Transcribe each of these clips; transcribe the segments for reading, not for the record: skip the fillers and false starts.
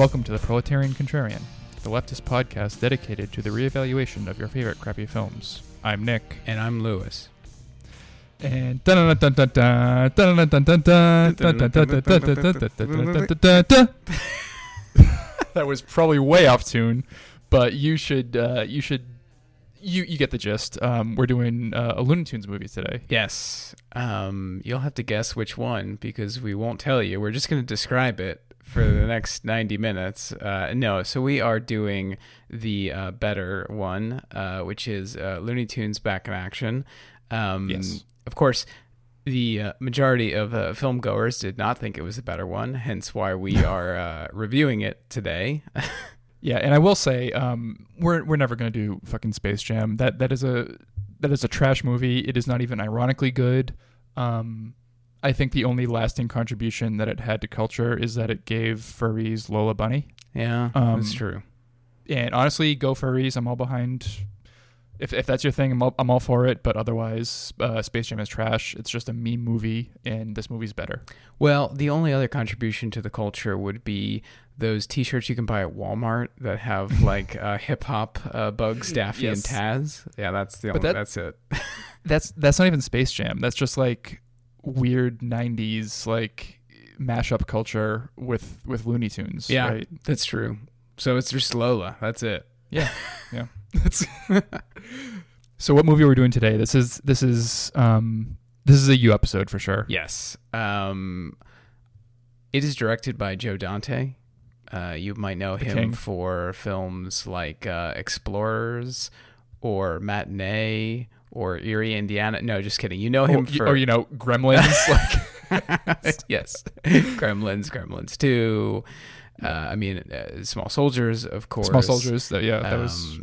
Welcome to the Proletarian Contrarian, the leftist podcast dedicated to the reevaluation of your favorite crappy films. I'm Nick. And I'm Lewis. And that was probably way off tune, but you get the gist. We're doing a Looney Tunes movie today. Yes. You'll have to guess which one because we won't tell you. We're just going to describe it for the next 90 minutes. So we are doing the better one, which is Looney Tunes Back in Action. Yes. Of course, the majority of film goers did not think it was the better one, hence why we are reviewing it today. Yeah, and I will say, we're never gonna do fucking Space Jam. That is a trash movie. It is not even ironically good. I think the only lasting contribution that it had to culture is that it gave furries Lola Bunny. Yeah, that's true. And honestly, go furries. I'm all behind. If that's your thing, I'm all for it. But otherwise, Space Jam is trash. It's just a meme movie, and this movie's better. Well, the only other contribution to the culture would be those T-shirts you can buy at Walmart that have like hip-hop Bugs, Daffy, yes, and Taz. Yeah, that's the only. That's it. that's not even Space Jam. That's just like weird '90s like mashup culture with Looney Tunes. Yeah, right? That's true. So it's just Lola. That's it. Yeah. Yeah. So what movie are we doing today? This is a you episode for sure. Yes. It is directed by Joe Dante. You might know him for films like Explorers or Matinee or Erie, Indiana. No, just kidding. You know him for Gremlins. Yes. Gremlins 2. Small Soldiers, of course. Small Soldiers. That was...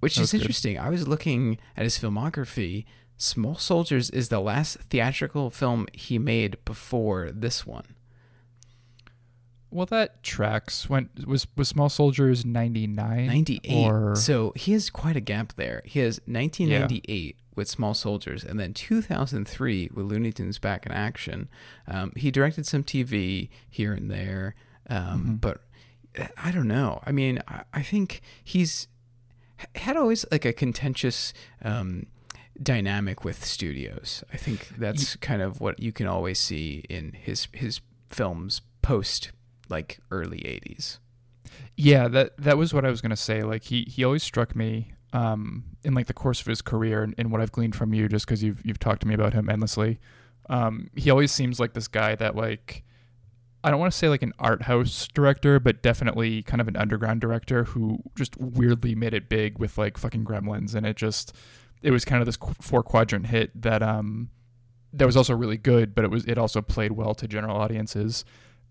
Which is interesting. Good. I was looking at his filmography. Small Soldiers is the last theatrical film he made before this one. Well, that tracks. Was Small Soldiers 99? 98. So he has quite a gap there. He has 1998 with Small Soldiers and then 2003 with Looney Tunes Back in Action. He directed some TV here and there, but I don't know. I mean, I think he's... had always like a contentious dynamic with studios. I think that's kind of what you can always see in his films post like early 80s. Yeah, that was what I was going to say. Like he always struck me in like the course of his career and what I've gleaned from you just because you've talked to me about him endlessly. He always seems like this guy that like, I don't want to say like an art house director, but definitely kind of an underground director who just weirdly made it big with like fucking Gremlins. And it was kind of this 4-quadrant hit that was also really good, but it also played well to general audiences.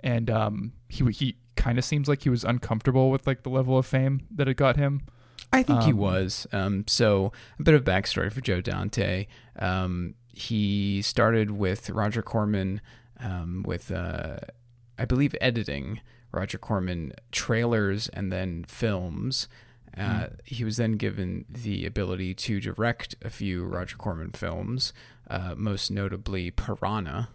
And he kind of seems like he was uncomfortable with like the level of fame that it got him. I think he was. So a bit of backstory for Joe Dante. He started with Roger Corman I believe editing Roger Corman trailers and then films. He was then given the ability to direct a few Roger Corman films, most notably Piranha.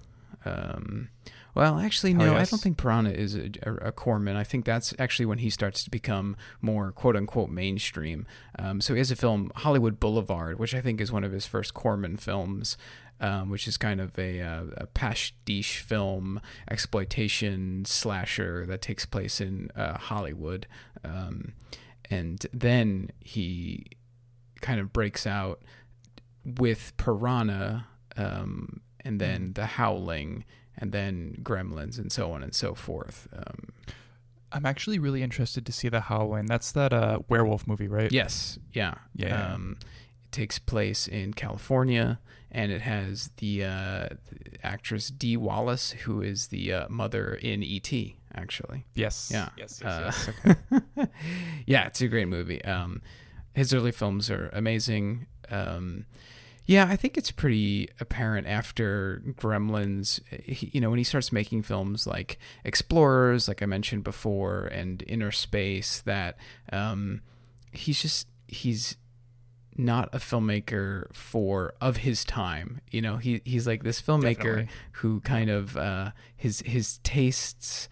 I don't think Piranha is a Corman. I think that's actually when he starts to become more quote unquote mainstream. So he has a film, Hollywood Boulevard, which I think is one of his first Corman films. Which is kind of a pastiche film exploitation slasher that takes place in Hollywood. And then he kind of breaks out with Piranha and then The Howling and then Gremlins and so on and so forth. I'm actually really interested to see The Howling. That's that werewolf movie, right? Yes. Yeah. It takes place in California. And it has the actress Dee Wallace, who is the mother in E.T., actually. Yes. Yeah. Yes. Okay. Yeah, it's a great movie. His early films are amazing. I think it's pretty apparent after Gremlins, when he starts making films like Explorers, like I mentioned before, and Inner Space, that he's not a filmmaker of his time. He's like this filmmaker who kind of his tastes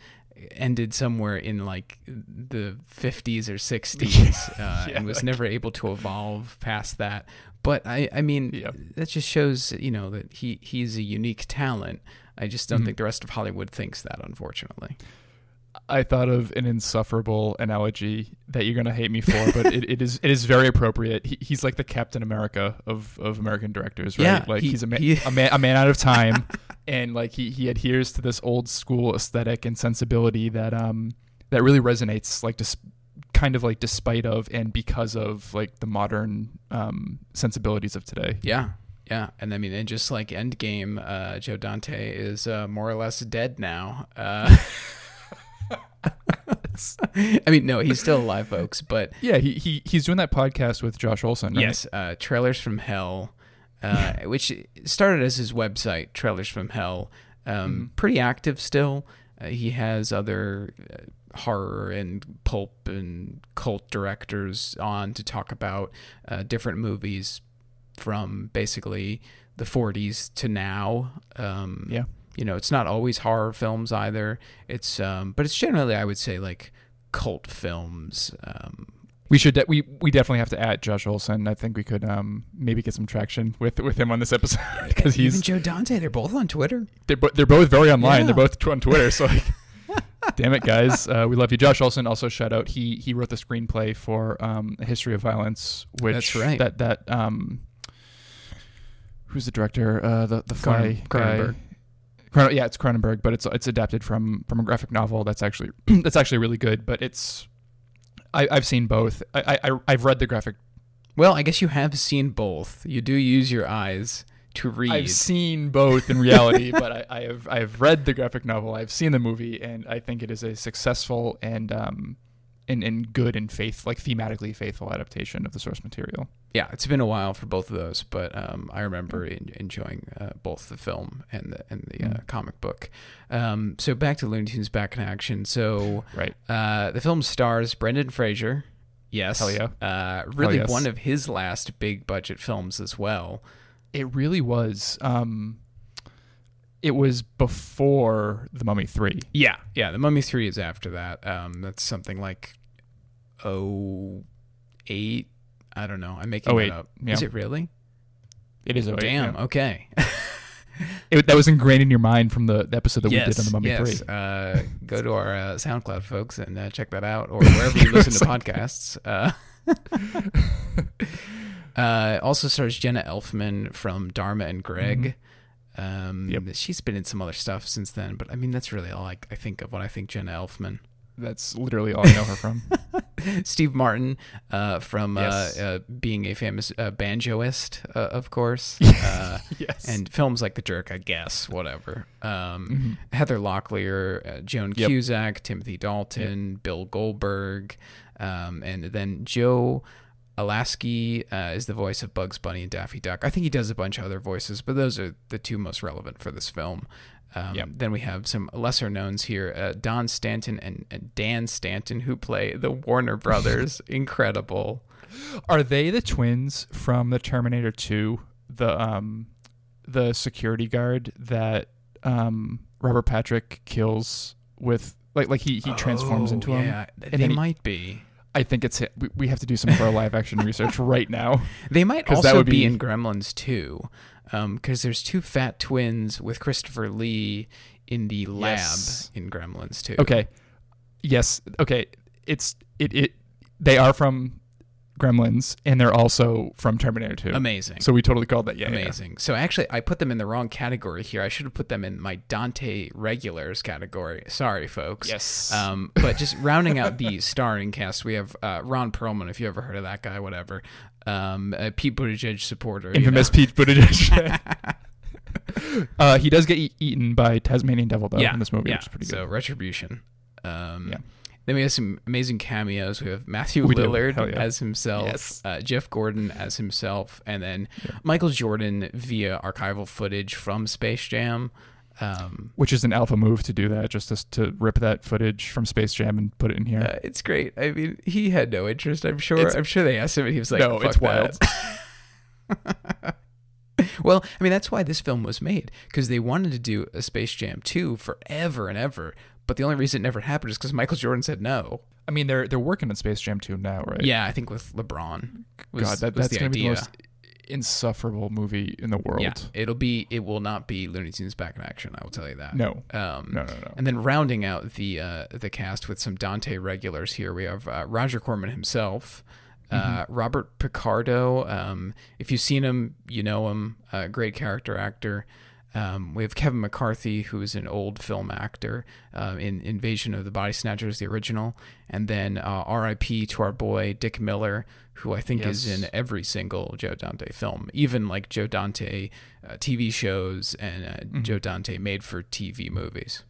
ended somewhere in like the 50s or 60s and was never able to evolve past that. But I mean, that just shows, you know, that he's a unique talent. I just don't think the rest of Hollywood thinks that, unfortunately. I thought of an insufferable analogy that you're going to hate me for, but it is very appropriate. He's like the Captain America of American directors, right? Yeah, like he's a man out of time, and like he adheres to this old school aesthetic and sensibility that that really resonates, like kind of like despite of and because of like the modern sensibilities of today. Yeah. Yeah, and I mean, and just like Endgame, Joe Dante is more or less dead now. I mean, no, he's still alive, folks, but... Yeah, he's doing that podcast with Josh Olson, right? Yes, Trailers from Hell, which started as his website, Trailers from Hell. Pretty active still. He has other horror and pulp and cult directors on to talk about different movies from basically the 40s to now. You know, it's not always horror films either. It's but it's generally, I would say, like cult films. We should we definitely have to add Josh Olson. I think we could maybe get some traction with him on this episode, because he's Joe Dante. They're both on Twitter. They're both very online. Yeah. They're both on Twitter. So, like, damn it, guys, we love you, Josh Olson. Also, shout out. He wrote the screenplay for A History of Violence, which that's right. That who's the director? The Fly guy. Yeah, it's Cronenberg, but it's adapted from a graphic novel that's actually really good. But it's I've seen both. I've read the graphic. Well, I guess you have seen both. You do use your eyes to read. I've seen both in reality, but I have read the graphic novel. I've seen the movie, and I think it is a successful and good and thematically faithful adaptation of the source material. Yeah, it's been a while for both of those, but I remember enjoying both the film and the comic book. So back to Looney Tunes Back in Action. So right. The film stars Brendan Fraser. Yes. Hell yeah. Really Hell yes. One of his last big budget films as well. It really was. It was before The Mummy 3. Yeah, yeah. The Mummy 3 is after that. That's something like 08. I don't know. I'm making that up. Yeah. Is it really? It is 08. Damn, yeah. Okay. That was ingrained in your mind from the episode that we did on The Mummy 3. Go to our SoundCloud, folks, and check that out, or wherever you listen to podcasts. Also stars Jenna Elfman from Dharma and Greg. Mm-hmm. She's been in some other stuff since then, but I mean, that's really all I think of when I think Jenna Elfman. That's literally all I know her from. Steve Martin from being a famous banjoist, of course. Yes. And films like The Jerk, I guess, whatever. Heather Locklear, Joan Cusack, Timothy Dalton, Bill Goldberg, and then Joe... Alasky is the voice of Bugs Bunny and Daffy Duck. I think he does a bunch of other voices, but those are the two most relevant for this film. Then we have some lesser knowns here. Don Stanton and Dan Stanton, who play the Warner Brothers. Incredible. Are they the twins from the Terminator 2, the security guard that Robert Patrick kills with, like he transforms into him? Yeah, they might be. I think it's it. We have to do some of our live action research right now. They might also be in Gremlins 2, because there's two fat twins with Christopher Lee in the lab in Gremlins 2. Okay. Yes. Okay. They are from Gremlins, and they're also from Terminator 2. Amazing. So we totally called that. Yeah. Amazing. Yeah. So actually, I put them in the wrong category here. I should have put them in my Dante regulars category. Sorry, folks. Yes. But just rounding out the starring cast, we have Ron Perlman, if you ever heard of that guy, whatever. A Pete Buttigieg supporter. Infamous Pete Buttigieg. He does get eaten by Tasmanian Devil, though, in this movie, which is pretty good. So, retribution. Then we have some amazing cameos. We have Matthew Lillard as himself, Jeff Gordon as himself, and then Michael Jordan via archival footage from Space Jam. Which is an alpha move to do that, just to rip that footage from Space Jam and put it in here. It's great. I mean, he had no interest, I'm sure. I'm sure they asked him, and he was like, no, it's wild. Well, I mean, that's why this film was made, because they wanted to do a Space Jam 2 forever and ever, But the only reason it never happened is because Michael Jordan said no. I mean, they're working on Space Jam 2 now, right? Yeah, I think with LeBron. That's going to be the most insufferable movie in the world. Yeah, it will not be Looney Tunes Back in Action, I will tell you that. No. No. And then rounding out the cast with some Dante regulars here, we have Roger Corman himself, Robert Picardo. If you've seen him, you know him. Great character actor. We have Kevin McCarthy, who is an old film actor in Invasion of the Body Snatchers, the original. And then RIP to our boy, Dick Miller, who I think is in every single Joe Dante film, even like Joe Dante TV shows and Joe Dante made for TV movies.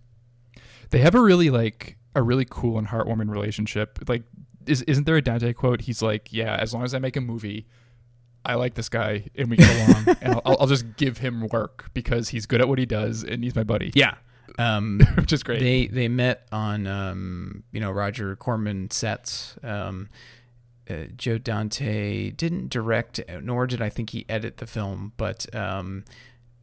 They have a really cool and heartwarming relationship. Like, isn't there a Dante quote? He's like, yeah, as long as I make a movie, I like this guy and we get along and I'll just give him work because he's good at what he does and he's my buddy. Yeah. Which is great. They met on, Roger Corman sets. Joe Dante didn't direct, nor did I think he edit the film, but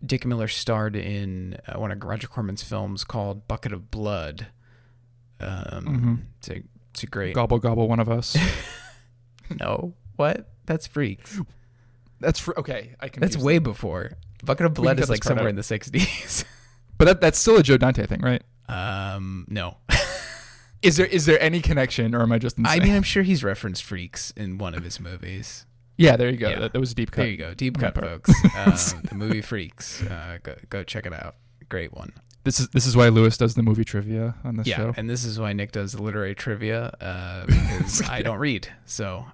Dick Miller starred in one of Roger Corman's films called Bucket of Blood. It's a great... Gobble, gobble, one of us. No. What? That's Freaks. That's okay. That's way before. Bucket of Blood is like somewhere in the 60s. But that's still a Joe Dante thing, right? No. Is there any connection, or am I just insane? I mean, I'm sure he's referenced Freaks in one of his movies. Yeah, there you go. Yeah. That was a deep cut. There you go. Deep cut, folks. The movie Freaks. Go check it out. Great one. This is why Lewis does the movie trivia on this show. Yeah, and this is why Nick does the literary trivia, because I don't read. So...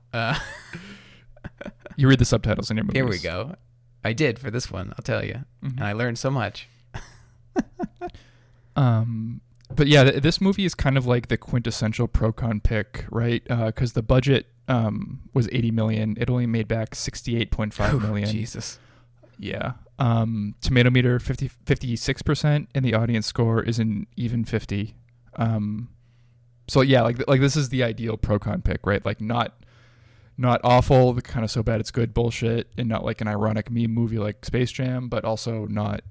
You read the subtitles in your movies. Here we go. I did for this one, I'll tell you. Mm-hmm. And I learned so much. But yeah, this movie is kind of like the quintessential pro-con pick, right? Because the budget was $80 million. It only made back $68.5 million. Jesus. Yeah. Tomato meter, 56%, and the audience score is an even 50. So yeah, like this is the ideal pro-con pick, right? Like not awful, the kind of so bad it's good bullshit, and not like an ironic meme movie like Space Jam, but also not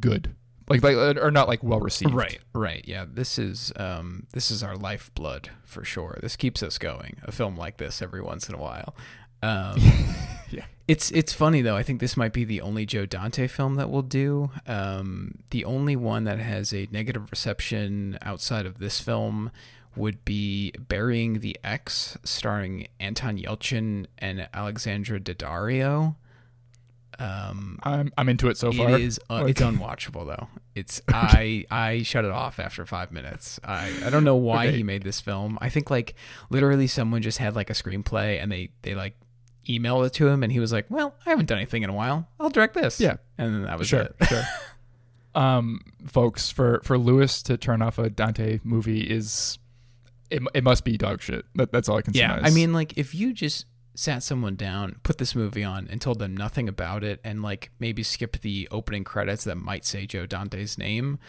good, like or not like well received. Right. Yeah, this is our lifeblood for sure. This keeps us going. A film like this every once in a while. Yeah, it's funny though. I think this might be the only Joe Dante film that we'll do. The only one that has a negative reception outside of this film would be Burying the X, starring Anton Yelchin and Alexandra Daddario. I'm into it so far. It's unwatchable though. It's I shut it off after 5 minutes. I don't know why he made this film. I think like literally someone just had like a screenplay and they like emailed it to him and he was like, well, I haven't done anything in a while. I'll direct this. Yeah, and then that was it. Sure. Folks, for Lewis to turn off a Dante movie is... It must be dog shit. That's all I can say. Yeah, I mean, like, if you just sat someone down, put this movie on, and told them nothing about it, and, like, maybe skip the opening credits that might say Joe Dante's name,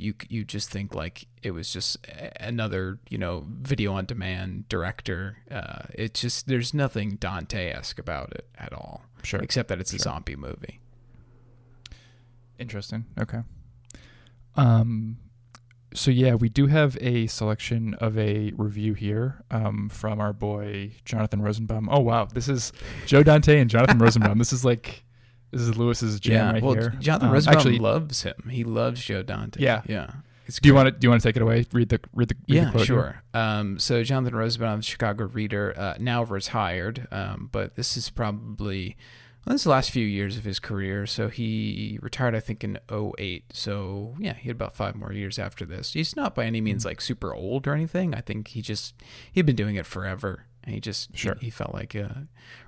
you just think, like, it was just another, video-on-demand director. It's just, there's nothing Dante-esque about it at all. Sure. Except that it's a zombie movie. Interesting. Okay. So yeah, we do have a selection of a review here from our boy Jonathan Rosenbaum. Oh wow, this is Joe Dante and Jonathan Rosenbaum. This is Lewis's jam here. Jonathan Rosenbaum actually loves him. He loves Joe Dante. Yeah. Do you want to take it away? Read the quote. Sure. So Jonathan Rosenbaum, the Chicago Reader, now retired, but this is probably. This is the last few years of his career, so he retired, I think, in 2008. So, yeah, he had about 5 more years after this. He's not by any means, like, super old or anything. I think he'd been doing it forever, and he just he felt like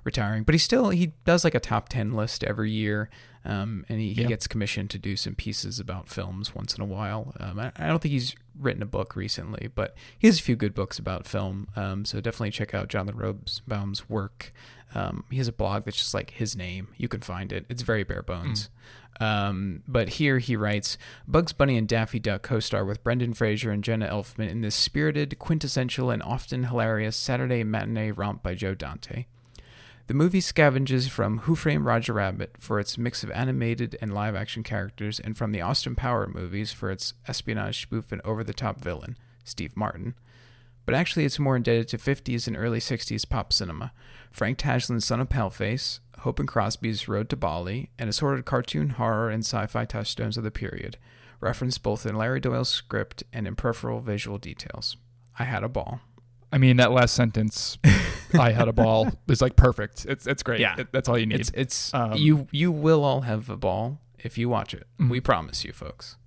retiring. But he does, like, a top 10 list every year, and he gets commissioned to do some pieces about films once in a while. I don't think he's written a book recently, but he has a few good books about film, so definitely check out Jonathan Rosenbaum's work. He has a blog that's just like his name. You can find it. It's very bare bones. But here he writes, Bugs Bunny and Daffy Duck co-star with Brendan Fraser and Jenna Elfman in this spirited, quintessential, and often hilarious Saturday matinee romp by Joe Dante. The movie scavenges from Who Framed Roger Rabbit for its mix of animated and live-action characters, and from the Austin Power movies for its espionage spoof and over-the-top villain, Steve Martin. But actually it's more indebted to 50s and early 60s pop cinema, Frank Taslin's Son of Paleface, Hope and Crosby's Road to Bali, and assorted cartoon, horror, and sci-fi touchstones of the period, referenced both in Larry Doyle's script and in peripheral visual details. I had a ball. I mean, that last sentence, I had a ball, is like perfect. It's great. Yeah. That's all you need. It's you will all have a ball if you watch it. Mm-hmm. We promise you, folks.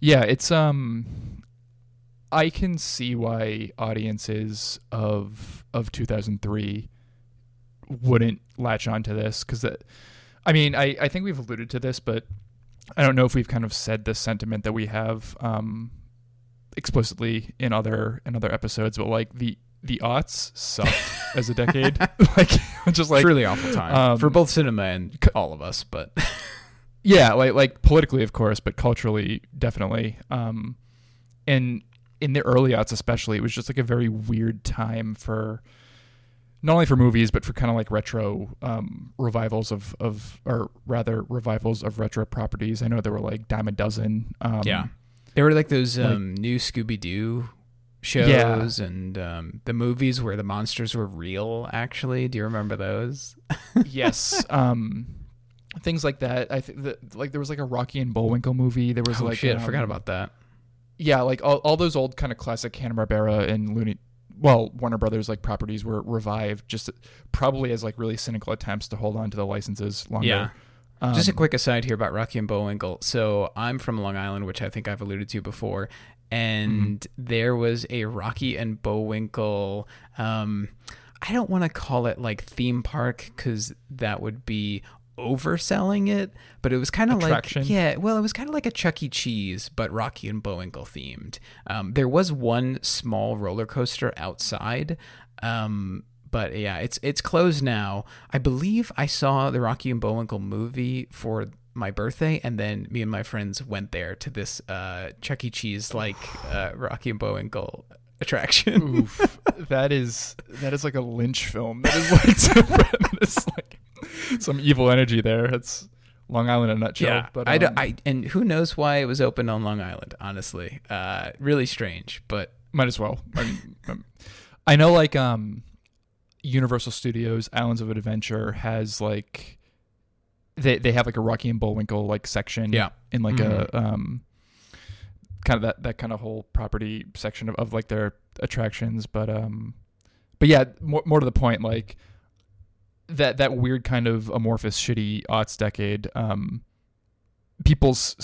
Yeah, it's I can see why audiences of 2003 wouldn't latch onto this, because I think we've alluded to this, but I don't know if we've kind of said the sentiment that we have explicitly in other episodes, but like the aughts sucked as a decade, like just like truly awful time for both cinema and all of us. But yeah, like politically, of course, but culturally, definitely. And in the early aughts, especially, it was just like a very weird time for. Not only for movies, but for kind of like retro revivals revivals of retro properties. I know there were like dime a dozen. Yeah. There were like those new Scooby-Doo shows, yeah. And the movies where the monsters were real, actually. Do you remember those? Yes. Things like that. I think like there was like a Rocky and Bullwinkle movie. There was I forgot about that. Yeah. Like all those old kind of classic Hanna-Barbera and Warner Brothers like properties were revived, just probably as like really cynical attempts to hold on to the licenses longer. Yeah. Just a quick aside here about Rocky and Bullwinkle. So I'm from Long Island, which I think I've alluded to before, and there was a Rocky and Bullwinkle. I don't want to call it like theme park because that would be overselling it, but it was kind of like it was kind of like a Chuck E. Cheese but Rocky and Bullwinkle themed. There was one small roller coaster outside, but yeah, it's closed now. I believe I saw the Rocky and Bullwinkle movie for my birthday, and then me and my friends went there to this Chuck E. Cheese like Rocky and Bullwinkle attraction. Oof, that is like a Lynch film. That is like some evil energy there. It's Long Island in a nutshell. Yeah, but and who knows why it was open on Long Island? Honestly, really strange. But might as well. I mean, I know like Universal Studios Islands of Adventure has like they have like a Rocky and Bullwinkle like section. Yeah, in like a kind of that kind of whole property section of like their attractions. But yeah, more to the point, like. That weird kind of amorphous, shitty aughts decade, people's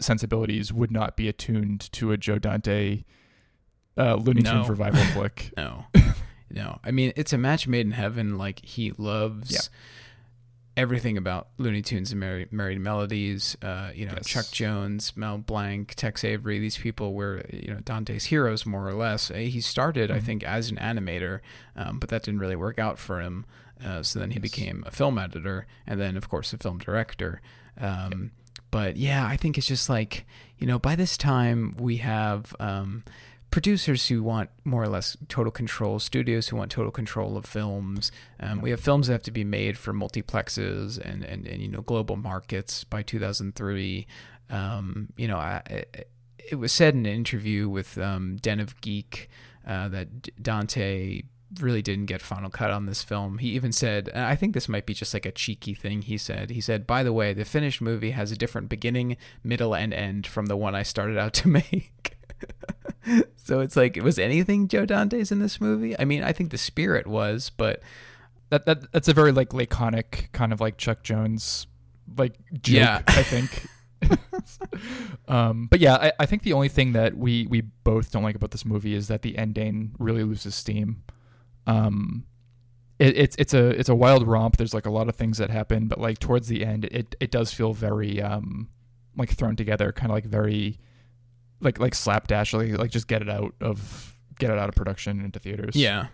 sensibilities would not be attuned to a Joe Dante Looney Tunes revival flick. No. I mean, it's a match made in heaven. Like, he loves everything about Looney Tunes and Married Melodies. Chuck Jones, Mel Blanc, Tex Avery, these people were, Dante's heroes, more or less. He started, I think, as an animator, but that didn't really work out for him. So then he became a film editor and then, of course, a film director. But yeah, I think it's just like, by this time we have producers who want more or less total control, studios who want total control of films. We have films that have to be made for multiplexes and global markets by 2003. It was said in an interview with Den of Geek that Dante really didn't get final cut on this film. He even said, and I think this might be just like a cheeky thing he said, by the way, the finished movie has a different beginning, middle, and end from the one I started out to make. So it's like, was anything Joe Dante's in this movie? I mean, I think the spirit was, but that's a very like laconic kind of like Chuck Jones like joke, yeah. I think. But yeah, I think the only thing that we both don't like about this movie is that the ending really loses steam. It's a wild romp. There's like a lot of things that happen, but like towards the end, it does feel very, like thrown together, kind of like very, like slapdash, like just get it out of production into theaters. Yeah.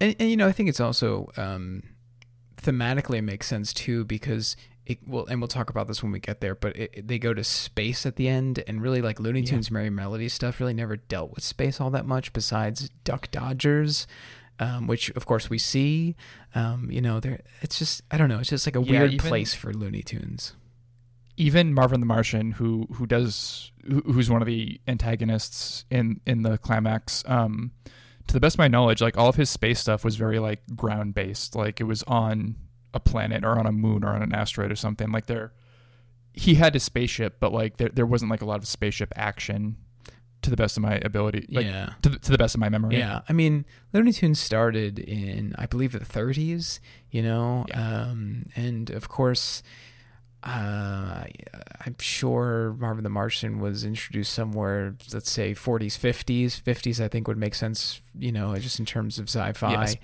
And I think it's also, thematically makes sense too, because it will, and we'll talk about this when we get there, but they go to space at the end, and really like Looney Tunes, Merrie Melody stuff really never dealt with space all that much besides Duck Dodgers. which of course we see. You know, there it's just, I don't know, it's just like a weird place for Looney Tunes. Even Marvin the Martian, who's one of the antagonists in the climax, to the best of my knowledge, like all of his space stuff was very like ground based, like it was on a planet or on a moon or on an asteroid or something. Like he had a spaceship, but like there wasn't like a lot of spaceship action. To the best of my ability, to the best of my memory. Yeah, I mean, Looney Tunes started in, I believe, the 30s. You know, and of course, I'm sure Marvin the Martian was introduced somewhere. Let's say 40s, 50s. 50s, I think, would make sense. You know, just in terms of sci-fi,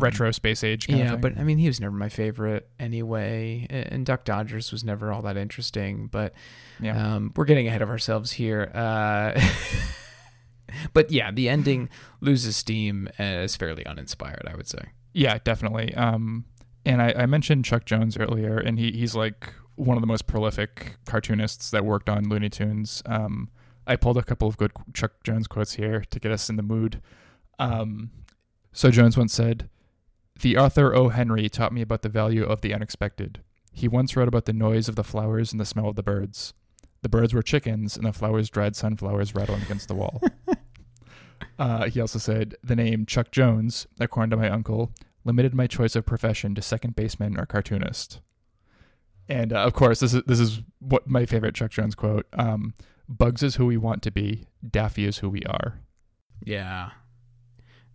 retro space age. Kind of thing. But I mean, he was never my favorite anyway, and Duck Dodgers was never all that interesting. But we're getting ahead of ourselves here. But yeah, the ending loses steam and is fairly uninspired, I would say. Yeah, definitely. And I mentioned Chuck Jones earlier, and he's like one of the most prolific cartoonists that worked on Looney Tunes. I pulled a couple of good Chuck Jones quotes here to get us in the mood. So Jones once said, "The author O. Henry taught me about the value of the unexpected. He once wrote about the noise of the flowers and the smell of the birds. The birds were chickens, and the flowers dried sunflowers rattling against the wall." He also said, "The name Chuck Jones, according to my uncle, limited my choice of profession to second baseman or cartoonist." And of course, this is what my favorite Chuck Jones quote: "Bugs is who we want to be. Daffy is who we are." Yeah,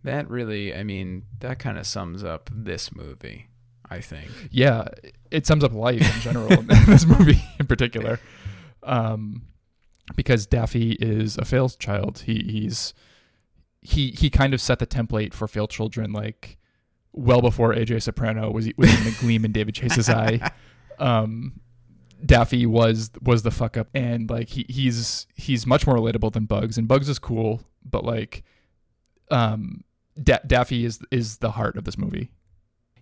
that really, I mean, that kind of sums up this movie, I think. Yeah, it sums up life in general. This movie in particular, because Daffy is a failed child. He kind of set the template for failed children, like, well before AJ Soprano was even a gleam in David Chase's eye. Daffy was the fuck up, and like he's much more relatable than Bugs, and Bugs is cool, but like Daffy is the heart of this movie.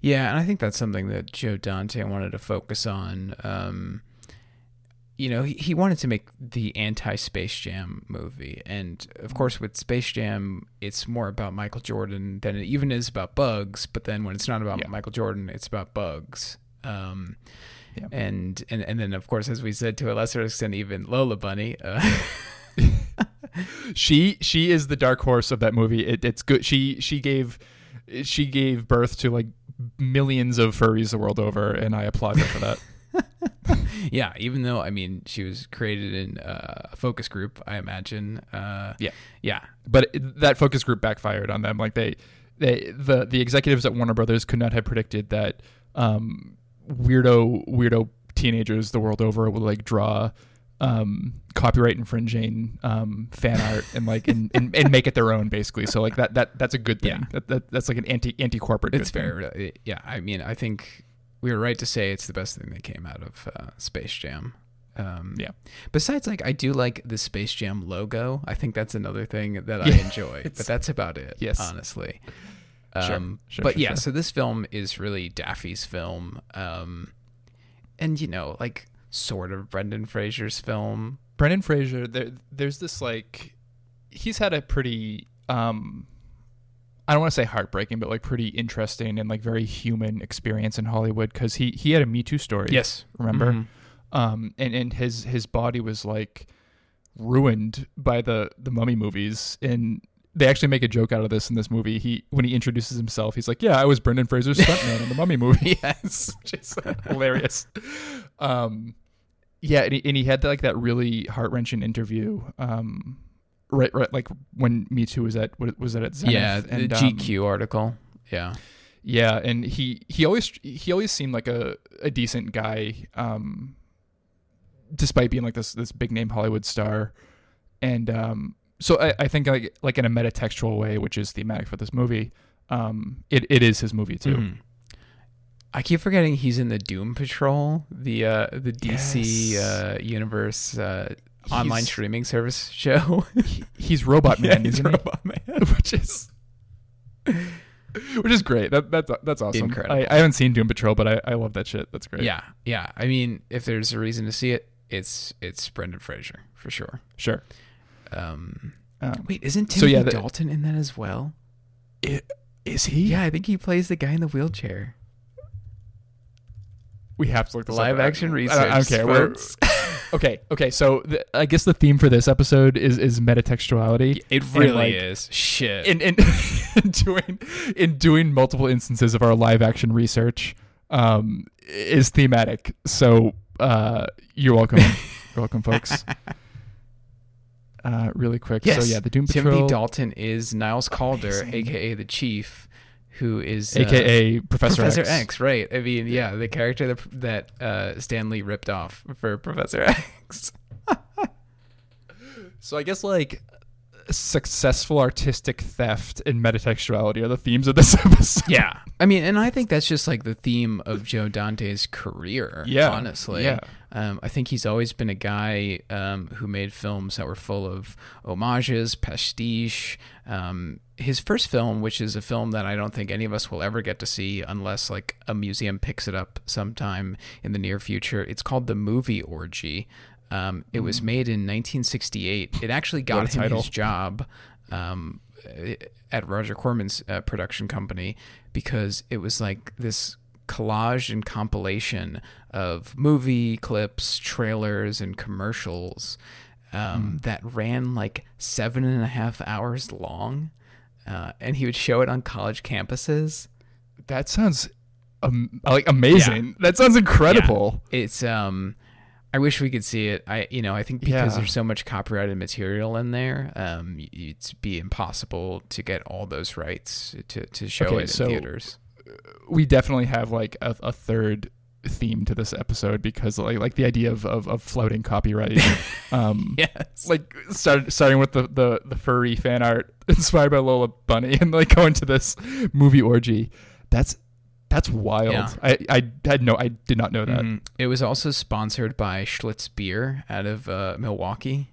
Yeah, and I think that's something that Joe Dante wanted to focus on. You know, he wanted to make the anti-Space Jam movie. And, of course, with Space Jam, it's more about Michael Jordan than it even is about Bugs. But then when it's not about Michael Jordan, it's about Bugs. And then, of course, as we said, to a lesser extent, even Lola Bunny. She is the dark horse of that movie. It's good. She gave birth to, like, millions of furries the world over, and I applaud her for that. Yeah, even though, I mean, she was created in a focus group, I imagine. But that focus group backfired on them. Like the executives at Warner Brothers could not have predicted that weirdo teenagers the world over would like draw copyright infringing fan art and like and make it their own, basically. So like that's a good thing. Yeah. That's like an anti corporate. It's fair. Yeah, I mean, I think we were right to say it's the best thing that came out of Space Jam. Besides, like, I do like the Space Jam logo. I think that's another thing that I enjoy, but that's about it, honestly. Sure. So this film is really Daffy's film. And, you know, like, sort of Brendan Fraser's film. Brendan Fraser, there's this, like, he's had a pretty... I don't want to say heartbreaking, but like pretty interesting and like very human experience in Hollywood, because he had a Me Too story. Yes, remember? Mm-hmm. And his body was like ruined by the Mummy movies, and they actually make a joke out of this in this movie. When he introduces himself, he's like, "Yeah, I was Brendan Fraser's stuntman in the Mummy movie." Yes, just hilarious. And he had like that really heart-wrenching interview. Right, like when Me Too was at Zenith. Yeah, and, the GQ article. Yeah, and he always seemed like a decent guy, despite being like this big name Hollywood star, and so I think like in a metatextual way, which is thematic for this movie, it is his movie too. Mm. I keep forgetting he's in the Doom Patrol, the DC universe. Online streaming service show. He's Robot Man. Which is great. That's awesome. Incredible. I haven't seen Doom Patrol, but I love that shit. That's great. Yeah. I mean, if there's a reason to see it, it's Brendan Fraser for sure. Sure. Wait, isn't Timothy Dalton in that as well? Is he? Yeah, I think he plays the guy in the wheelchair. We have to look this up. Live action research. Okay. So I guess the theme for this episode is metatextuality. It really is shit. In doing multiple instances of our live action research, is thematic. So you're welcome, folks. Really quick. Yes. So yeah, the Doom Patrol. Timothy Dalton is Niles Calder, aka the Chief. Who is AKA Professor X, right? I mean, yeah, the character that Stan Lee ripped off for Professor X. So I guess like successful artistic theft and metatextuality are the themes of this episode. Yeah, I mean, and I think that's just like the theme of Joe Dante's career. Yeah, honestly. Yeah. I think he's always been a guy who made films that were full of homages, pastiche. His first film, which is a film that I don't think any of us will ever get to see unless like a museum picks it up sometime in the near future. It's called The Movie Orgy. It was made in 1968. It actually got him his job at Roger Corman's production company, because it was like this collage and compilation of movie clips, trailers, and commercials that ran like 7.5 hours long. And he would show it on college campuses. That sounds amazing. Yeah. That sounds incredible. Yeah. It's I wish we could see it. I think because there's so much copyrighted material in there, it'd be impossible to get all those rights to show it in theaters. We definitely have like a third theme to this episode, because like the idea of floating copyright, yes, like starting with the furry fan art inspired by Lola Bunny and like going to this movie orgy. That's wild. Yeah. I did not know that. Mm-hmm. It was also sponsored by Schlitz beer out of Milwaukee.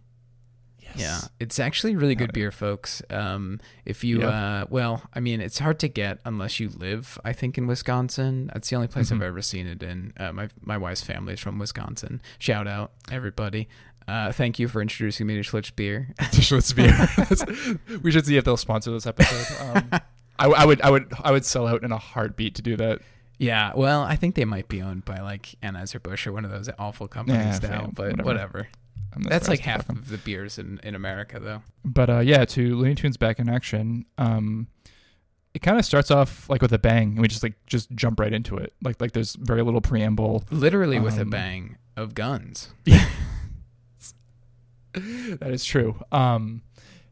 Yeah, it's actually really good beer, folks. If you, it's hard to get unless you live, I think, in Wisconsin. That's the only place I've ever seen it in. My wife's family is from Wisconsin. Shout out, everybody. Thank you for introducing me to Schlitz beer. We should see if they'll sponsor this episode. I would sell out in a heartbeat to do that. Yeah, well, I think they might be owned by like Anheuser-Busch or one of those awful companies now, but whatever. That's like half of the beers in America, though. But to Looney Tunes Back in Action, it kind of starts off like with a bang, and we just jump right into it. Like there's very little preamble. Literally with a bang of guns. Yeah, that is true.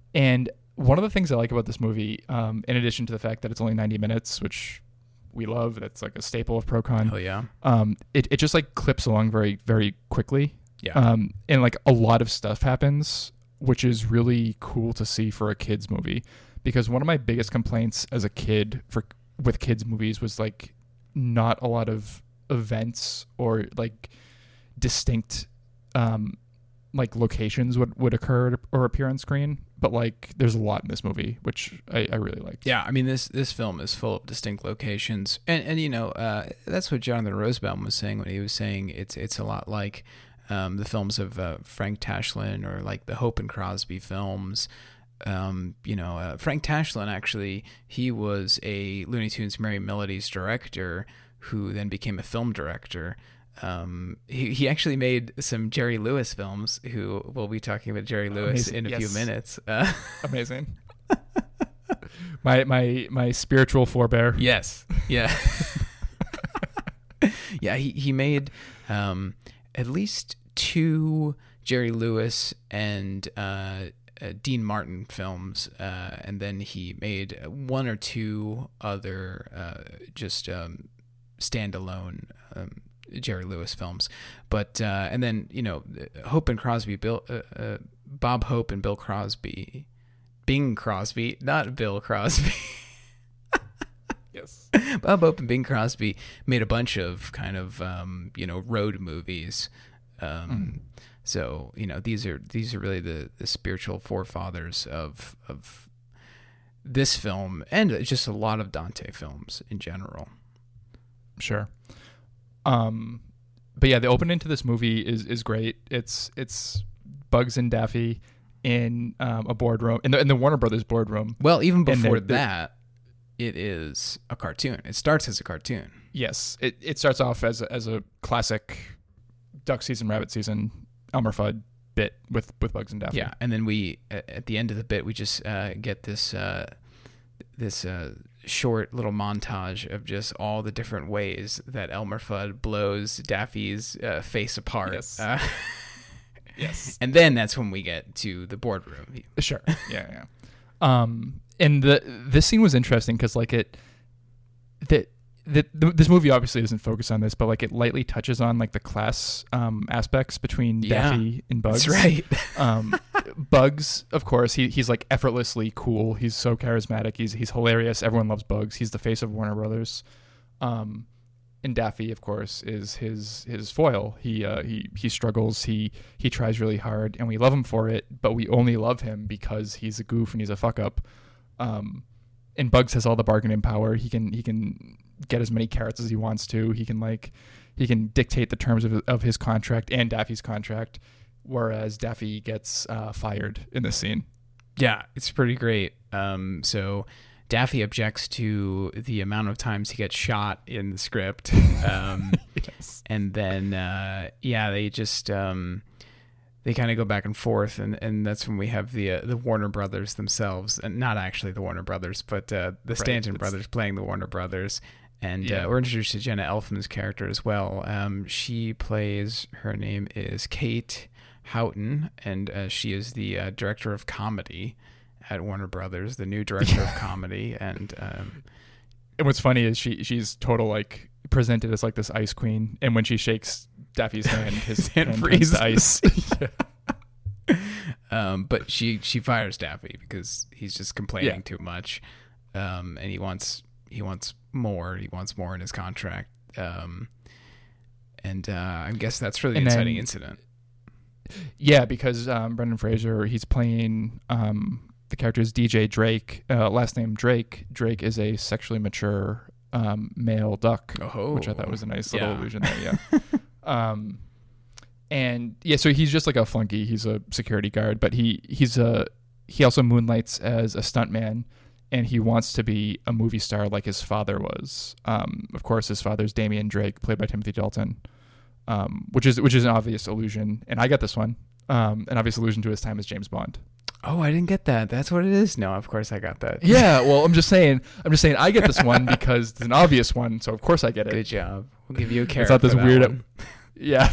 And one of the things I like about this movie, in addition to the fact that it's only 90 minutes, which we love, that's like a staple of ProCon. Oh yeah. It just like clips along very very quickly. Yeah. And like a lot of stuff happens, which is really cool to see for a kids movie, because one of my biggest complaints as a kid with kids movies was like not a lot of events or like distinct like locations would occur or appear on screen, but like there's a lot in this movie, which I really liked. Yeah, I mean this film is full of distinct locations, and that's what Jonathan Rosenbaum was saying when he was saying it's a lot like the films of Frank Tashlin, or like the Hope and Crosby films. Frank Tashlin, actually, he was a Looney Tunes Merry Melodies director who then became a film director. He actually made some Jerry Lewis films, who we'll be talking about Jerry Lewis in a few minutes. Amazing. My spiritual forebear. Yes. Yeah. Yeah. He made at least two Jerry Lewis and Dean Martin films, and then he made one or two other standalone Jerry Lewis films. But and then Hope and Crosby, Bob Hope and Bill Crosby, Bing Crosby, not Bill Crosby. Yes. Bob Hope and Bing Crosby made a bunch of kind of road movies. So these are really the spiritual forefathers of this film, and just a lot of Dante films in general. Sure. But yeah, the opening to this movie is great. It's Bugs and Daffy in a boardroom, in the Warner Brothers boardroom. Well, even before that. it is a cartoon. It starts as a cartoon. Yes. It starts off as a classic duck season, rabbit season, Elmer Fudd bit with Bugs and Daffy. Yeah, and then we, at the end of the bit, we just get this short little montage of just all the different ways that Elmer Fudd blows Daffy's face apart. Yes. Yes. And then that's when we get to the boardroom. Sure. Yeah. And this scene was interesting because, like, this movie obviously doesn't focus on this, but, like, it lightly touches on, like, the class aspects between Daffy and Bugs. That's right. Bugs, of course, he's like effortlessly cool. He's so charismatic. He's hilarious. Everyone loves Bugs. He's the face of Warner Brothers. And Daffy, of course, is his foil. He struggles. He tries really hard, and we love him for it. But we only love him because he's a goof and he's a fuck up. And Bugs has all the bargaining power. He can get as many carrots as he wants to. He can dictate the terms of his contract and Daffy's contract. Whereas Daffy gets fired in this scene. Yeah, it's pretty great. So Daffy objects to the amount of times he gets shot in the script. Yes. And then, they just, they kind of go back and forth. And that's when we have the Warner Brothers themselves, and not actually the Warner Brothers, but the Stanton brothers playing the Warner Brothers. And we're introduced to Jenna Elfman's character as well. She plays, her name is Kate Houghton, and she is the director of comedy at Warner Brothers, the new director of comedy. And what's funny is she's total, like, presented as like this ice queen, and when she shakes Daffy's hand, his hand freezes to ice. Yeah. But she fires Daffy because he's just complaining too much, and he wants more in his contract. I guess that's really an exciting incident. Yeah, because Brendan Fraser, he's playing the character is DJ Drake, last name Drake. Drake is a sexually mature male duck, which I thought was a nice little allusion there. Yeah. So he's just like a flunky. He's a security guard, but he also moonlights as a stuntman, and he wants to be a movie star like his father was. Of course, his father's Damian Drake, played by Timothy Dalton, which is an obvious allusion, and I got this one, an obvious allusion to his time as James Bond. Oh, I didn't get that. That's what it is? No, of course I got that. Yeah, well, I'm just saying I get this one because it's an obvious one, so of course I get it. Good job. We'll give you a carrot. It's not this weird one. Yeah.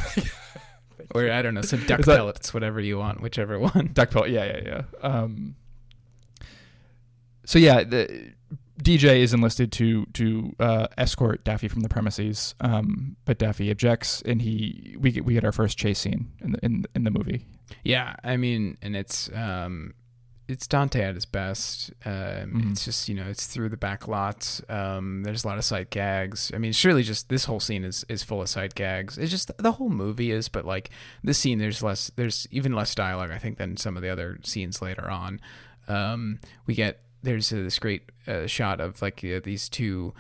Or I don't know, some duck pellets, whatever you want, whichever one. Duck pellet. Yeah. The DJ is enlisted to escort Daffy from the premises, but Daffy objects, and we get our first chase scene in the movie. Yeah, I mean, and it's Dante at his best. It's just, it's through the back lots. There's a lot of sight gags. I mean, surely just this whole scene is full of sight gags. It's just the whole movie is, but like this scene, there's even less dialogue, I think, than some of the other scenes later on. There's this great shot of like these two,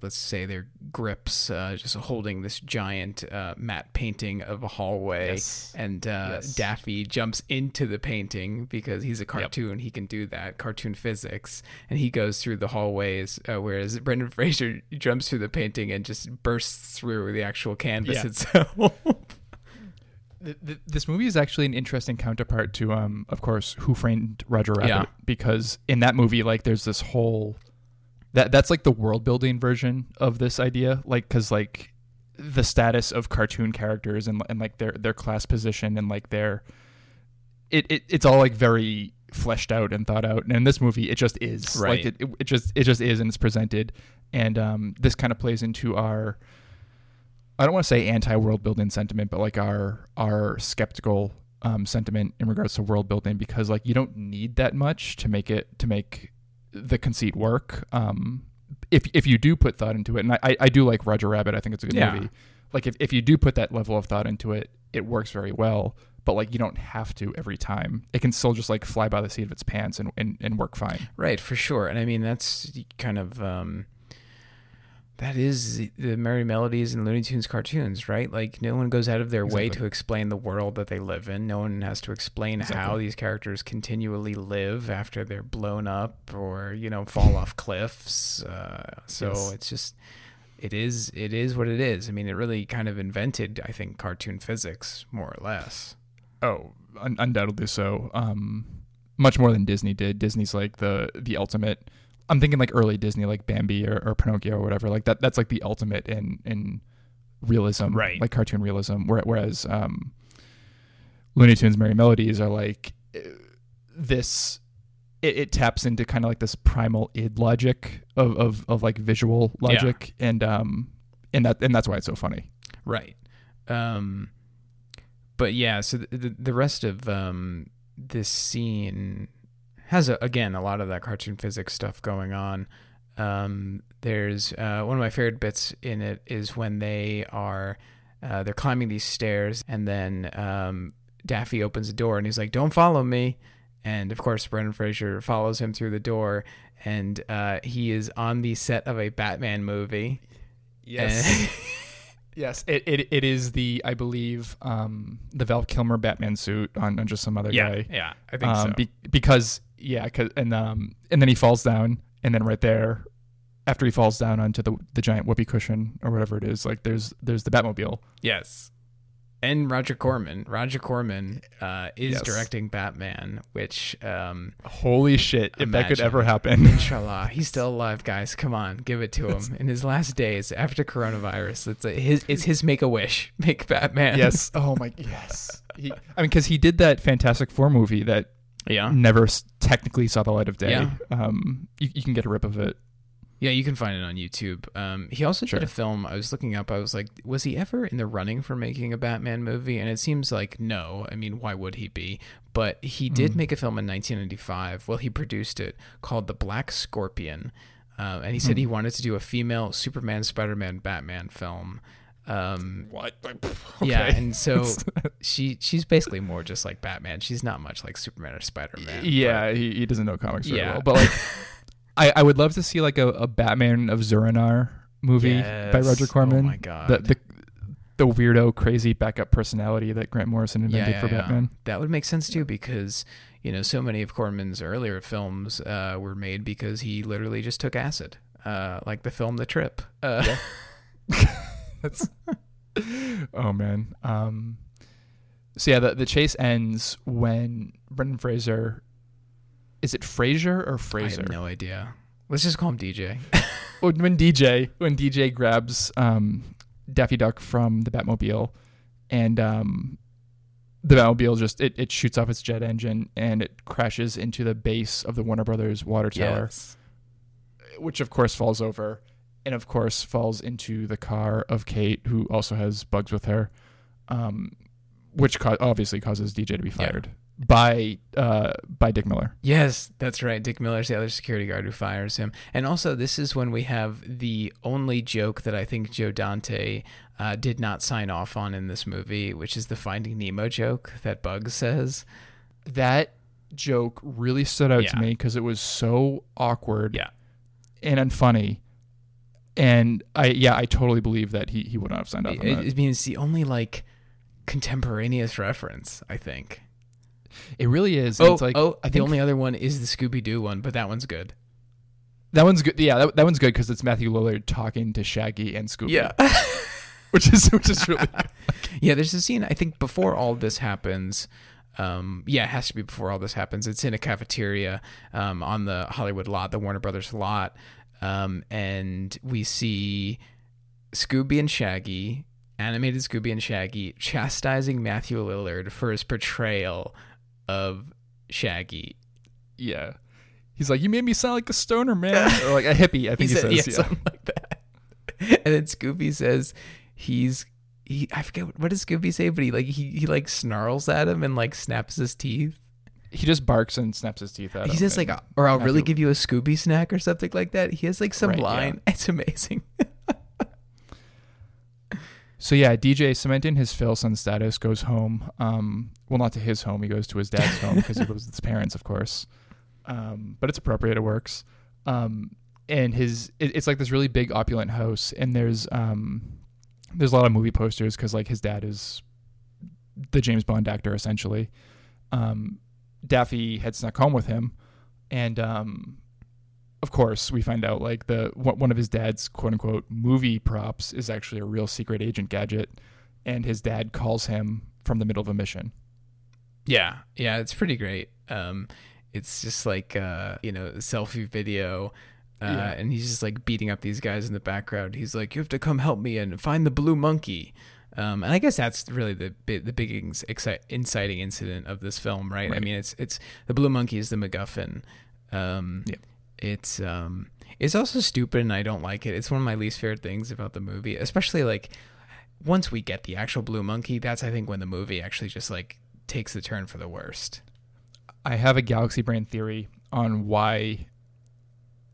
let's say they're grips, just holding this giant matte painting of a hallway. Yes. And Daffy jumps into the painting because he's a cartoon. Yep. He can do that, cartoon physics. And he goes through the hallways, whereas Brendan Fraser jumps through the painting and just bursts through the actual canvas itself. This movie is actually an interesting counterpart to, of course, Who Framed Roger Rabbit, because in that movie, like, there's this whole that's like the world building version of this idea, like, because like the status of cartoon characters and like their class position and like their it's all like very fleshed out and thought out, and in this movie it just is right. Like it just is, and it's presented, and this kind of plays into our, I don't want to say anti-world building sentiment, but like our skeptical sentiment in regards to world building, because like you don't need that much to make the conceit work. If you do put thought into it, and I do like Roger Rabbit, I think it's a good movie. Like if you do put that level of thought into it, it works very well. But like you don't have to every time. It can still just like fly by the seat of its pants and work fine. Right, for sure. And I mean that's kind of that is the merry melodies and Looney Tunes cartoons, right? Like, no one goes out of their way to explain the world that they live in. No one has to explain how these characters continually live after they're blown up or, you know, fall off cliffs. It's just, it is what it is. I mean, it really kind of invented, I think, cartoon physics, more or less. Oh, undoubtedly so. Much more than Disney did. Disney's like the ultimate. I'm thinking like early Disney, like Bambi or Pinocchio or whatever. Like that's like the ultimate in realism, right? Like cartoon realism. Whereas Looney Tunes' Merry Melodies are like this. It taps into kind of like this primal id logic of like visual logic, and that's why it's so funny, right? But yeah, so the rest of this scene has a lot of that cartoon physics stuff going on. There's one of my favorite bits in it is when they are they're climbing these stairs, and then Daffy opens a door and he's like, "Don't follow me," and of course Brendan Fraser follows him through the door, and he is on the set of a Batman movie. Yes. Yes, it is the, I believe, the Val Kilmer Batman suit on just some other guy. Yeah, I think so. And then he falls down, and then right there, after he falls down onto the giant whoopee cushion or whatever it is, like there's the Batmobile. Yes. And Roger Corman is directing Batman, which... holy shit, imagine. If that could ever happen. Inshallah. He's still alive, guys. Come on, give it to him. In his last days, after coronavirus, it's his make-a-wish. Make Batman. Yes. Oh, my... Yes. Because he did that Fantastic Four movie that never technically saw the light of day. Yeah. You can get a rip of it. Yeah, you can find it on YouTube. He also did a film I was looking up. I was like, was he ever in the running for making a Batman movie? And it seems like no. I mean, why would he be? But he did make a film in 1995. Well, he produced it, called The Black Scorpion. And he said he wanted to do a female Superman, Spider-Man, Batman film. What? Okay. Yeah, and so she's basically more just like Batman. She's not much like Superman or Spider-Man. Yeah, but he doesn't know comics very well. But like... I would love to see like a Batman of Zurinar movie by Roger Corman. Oh my god, the weirdo, crazy backup personality that Grant Morrison invented for Batman. That would make sense too, because you know so many of Corman's earlier films were made because he literally just took acid, like the film The Trip. That's oh man. So yeah, the chase ends when Brendan Fraser. Is it Fraser or Fraser? I have no idea. Let's just call him DJ. When DJ grabs Daffy Duck from the Batmobile, and the Batmobile just it shoots off its jet engine and it crashes into the base of the Warner Brothers water tower, which of course falls over, and of course falls into the car of Kate, who also has bugs with her, which obviously causes DJ to be fired. Yeah. By Dick Miller. Yes, that's right. Dick Miller's the other security guard who fires him. And also, this is when we have the only joke that I think Joe Dante did not sign off on in this movie, which is the Finding Nemo joke that Bugs says. That joke really stood out to me because it was so awkward and unfunny. And I totally believe that he would not have signed off on that. I mean, it's the only like contemporaneous reference, I think. It really is. Oh, it's like, the only other one is the Scooby-Doo one, but that one's good. That one's good. Yeah, that one's good because it's Matthew Lillard talking to Shaggy and Scooby. Yeah, which is really good. Yeah. There's a scene I think before all this happens. It has to be before all this happens. It's in a cafeteria on the Hollywood lot, the Warner Brothers lot, and we see Scooby and Shaggy, animated Scooby and Shaggy, chastising Matthew Lillard for his portrayal of Shaggy. Yeah, he's like, "You made me sound like a stoner man," or like a hippie. I think he says something like that. And then Scooby says, I forget what does Scooby say, but he like snarls at him and like snaps his teeth. He just barks and snaps his teeth at him. He says like, "Or I'll really give you a Scooby snack" or something like that. He has like some line. Yeah. It's amazing. So yeah, DJ, cementing his fail-son status, goes home. Well, not to his home. He goes to his dad's home because he lives with his parents, of course. But it's appropriate. It works. and it's like this really big opulent house, and there's a lot of movie posters because like his dad is the James Bond actor essentially. Daffy had snuck home with him, and of course we find out like one of his dad's quote unquote movie props is actually a real secret agent gadget, and his dad calls him from the middle of a mission. Yeah, it's pretty great. It's just like selfie video. And he's just like beating up these guys in the background. He's like, "You have to come help me and find the blue monkey." And I guess that's really the big inciting incident of this film, right? I mean, it's the blue monkey is the MacGuffin. It's also stupid, and I don't like it. It's one of my least favorite things about the movie, especially like once we get the actual blue monkey. That's I think when the movie actually just like takes the turn for the worst. I have a galaxy brain theory on why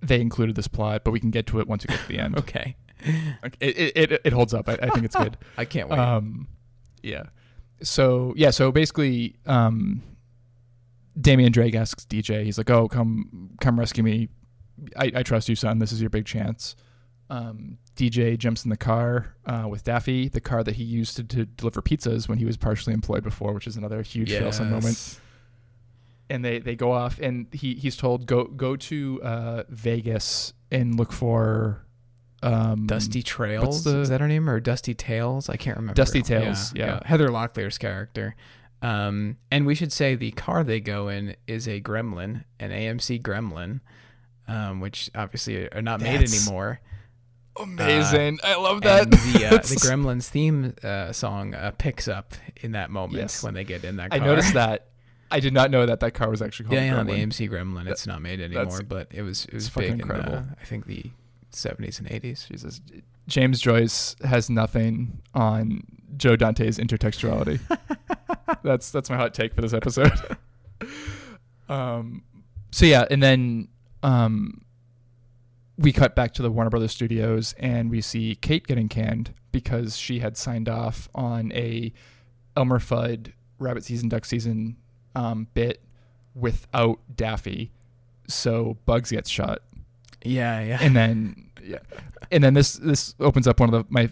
they included this plot, but we can get to it once we get to the end. Okay. It holds up. I think it's good. I can't wait. Yeah. So basically, Damian Drake asks DJ, he's like, "Oh, come rescue me. I trust you, son. This is your big chance." DJ jumps in the car with Daffy, the car that he used to deliver pizzas when he was partially employed before, which is another huge fail-some moment. And they go off, and he's told go to Vegas and look for Dusty Trails. Is that her name, or Dusty Tails? I can't remember. Dusty Tails. Yeah. Heather Locklear's character. And we should say the car they go in is a Gremlin, an AMC Gremlin, which obviously are not made anymore. Amazing. I love that. And the Gremlins theme song picks up in that moment when they get in that car. I noticed that. I did not know that car was actually called Gremlin. Yeah, the AMC Gremlin. It's not made anymore, but it was big incredible. In I think the 70s and 80s. Jesus. James Joyce has nothing on Joe Dante's intertextuality. That's my hot take for this episode. So then we cut back to the Warner Brothers Studios, and we see Kate getting canned because she had signed off on a Elmer Fudd Rabbit Season, Duck Season bit without Daffy, so Bugs gets shot. And then this opens up one of my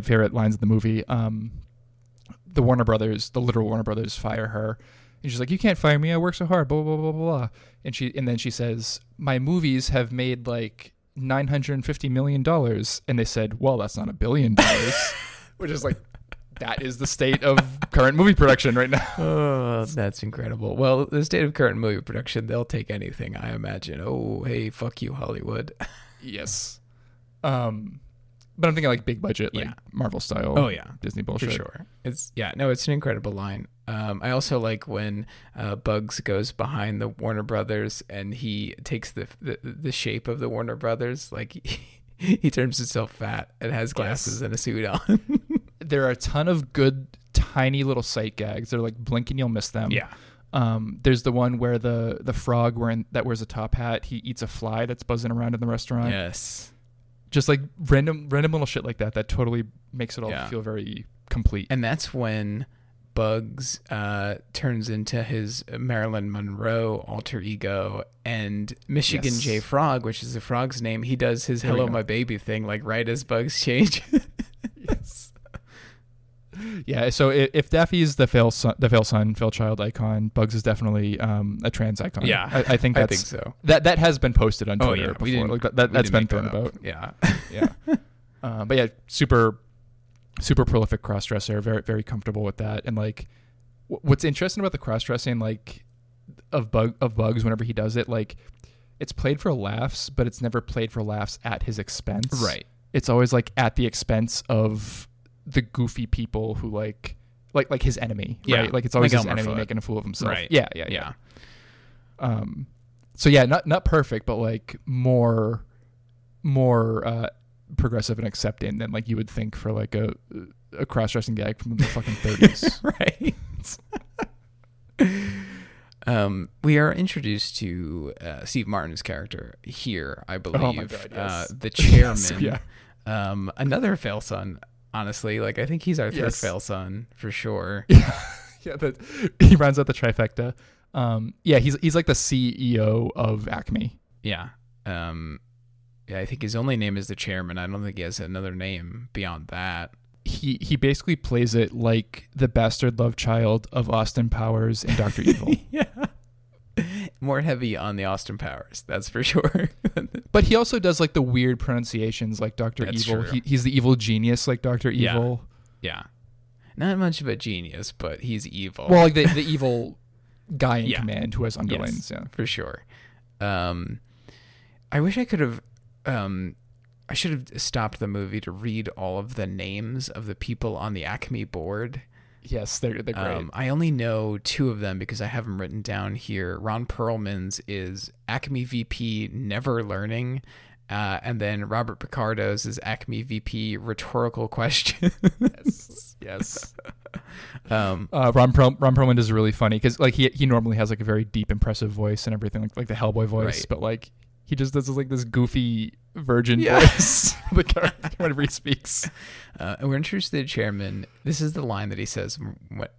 favorite lines of the movie. The Warner Brothers, the literal Warner Brothers, fire her, and she's like, "You can't fire me. I work so hard." Blah blah blah blah blah. And then she says, "My movies have made like $950 million," and they said, "Well, that's not $1 billion," which is like. That is the state of current movie production right now. Oh, that's incredible. Well, the state of current movie production, they'll take anything, I imagine. Oh, hey, fuck you, Hollywood. Yes. But I'm thinking like big budget, like Marvel style. Oh, yeah. Disney bullshit. For sure. It's an incredible line. I also like when Bugs goes behind the Warner Brothers and he takes the shape of the Warner Brothers. Like he turns himself fat and has glasses and a suit on. There are a ton of good, tiny little sight gags. They're like blink and you'll miss them. Yeah. There's the one where the frog that wears a top hat, he eats a fly that's buzzing around in the restaurant. Yes. Just like random little shit like that totally makes it all feel very complete. And that's when Bugs turns into his Marilyn Monroe alter ego, and Michigan J. Frog, which is the frog's name, he does his "Hello, my baby" thing like right as Bugs change. Yes. Yeah, so if Daffy is the fail child icon, Bugs is definitely a trans icon. Yeah, I think that's, I think so. That has been posted on Twitter before. That's been thrown about. But super, super prolific crossdresser. Very, very comfortable with that. And like, what's interesting about the crossdressing, like, of Bugs whenever he does it, like, it's played for laughs, but it's never played for laughs at his expense. Right. It's always like at the expense of the goofy people who like his enemy, right? Like it's always like his enemy making a fool of himself. Right. Yeah. Not perfect, but like more progressive and accepting than like you would think for like a cross-dressing gag from the fucking 30s. Right. We are introduced to Steve Martin's character here, I believe. Oh my God, yes. The chairman. Yes, yeah. Another fail son. Honestly, like I think he's our third fail son for sure. But he rounds out the trifecta. He's like the CEO of Acme. Yeah, I think his only name is the chairman. I don't think he has another name beyond that. He basically plays it like the bastard love child of Austin Powers and Dr. Evil. Yeah. More heavy on the Austin Powers, that's for sure. But he also does like the weird pronunciations like Dr. That's Evil. He's the evil genius like Dr. Evil. Yeah. Not much of a genius, but he's evil. Well, like the evil guy in command who has underlings. Yes, yeah, for sure. I wish I could have... I should have stopped the movie to read all of the names of the people on the Acme board. Yes, they're great. I only know two of them because I have them written down here. Ron Perlman's is Acme VP Never Learning, and then Robert Picardo's is Acme VP Rhetorical Questions. Yes. Ron Perlman is really funny because like he normally has like a very deep, impressive voice and everything, like the Hellboy voice, right. But like he just does this, like this goofy virgin voice whenever he speaks. And we're introduced to the chairman. This is the line that he says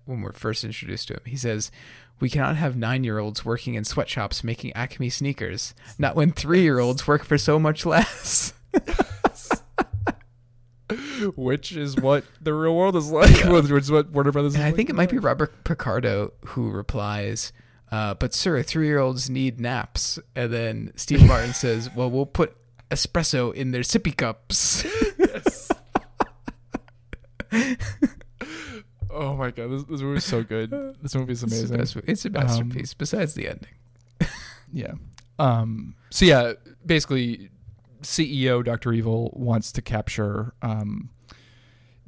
when we're first introduced to him. He says, "We cannot have 9-year-olds working in sweatshops making Acme sneakers. Not when 3-year-olds work for so much less." Which is what the real world is like. Yeah. Which is what Warner Brothers. And I think it might be Robert Picardo who replies, "But sir, 3-year-olds need naps." And then Steve Martin says, "Well, we'll put espresso in their sippy cups." Yes. Oh my god, this movie is so good. This movie is amazing. It's a masterpiece, besides the ending. Yeah. So yeah, basically, CEO Dr. Evil wants to capture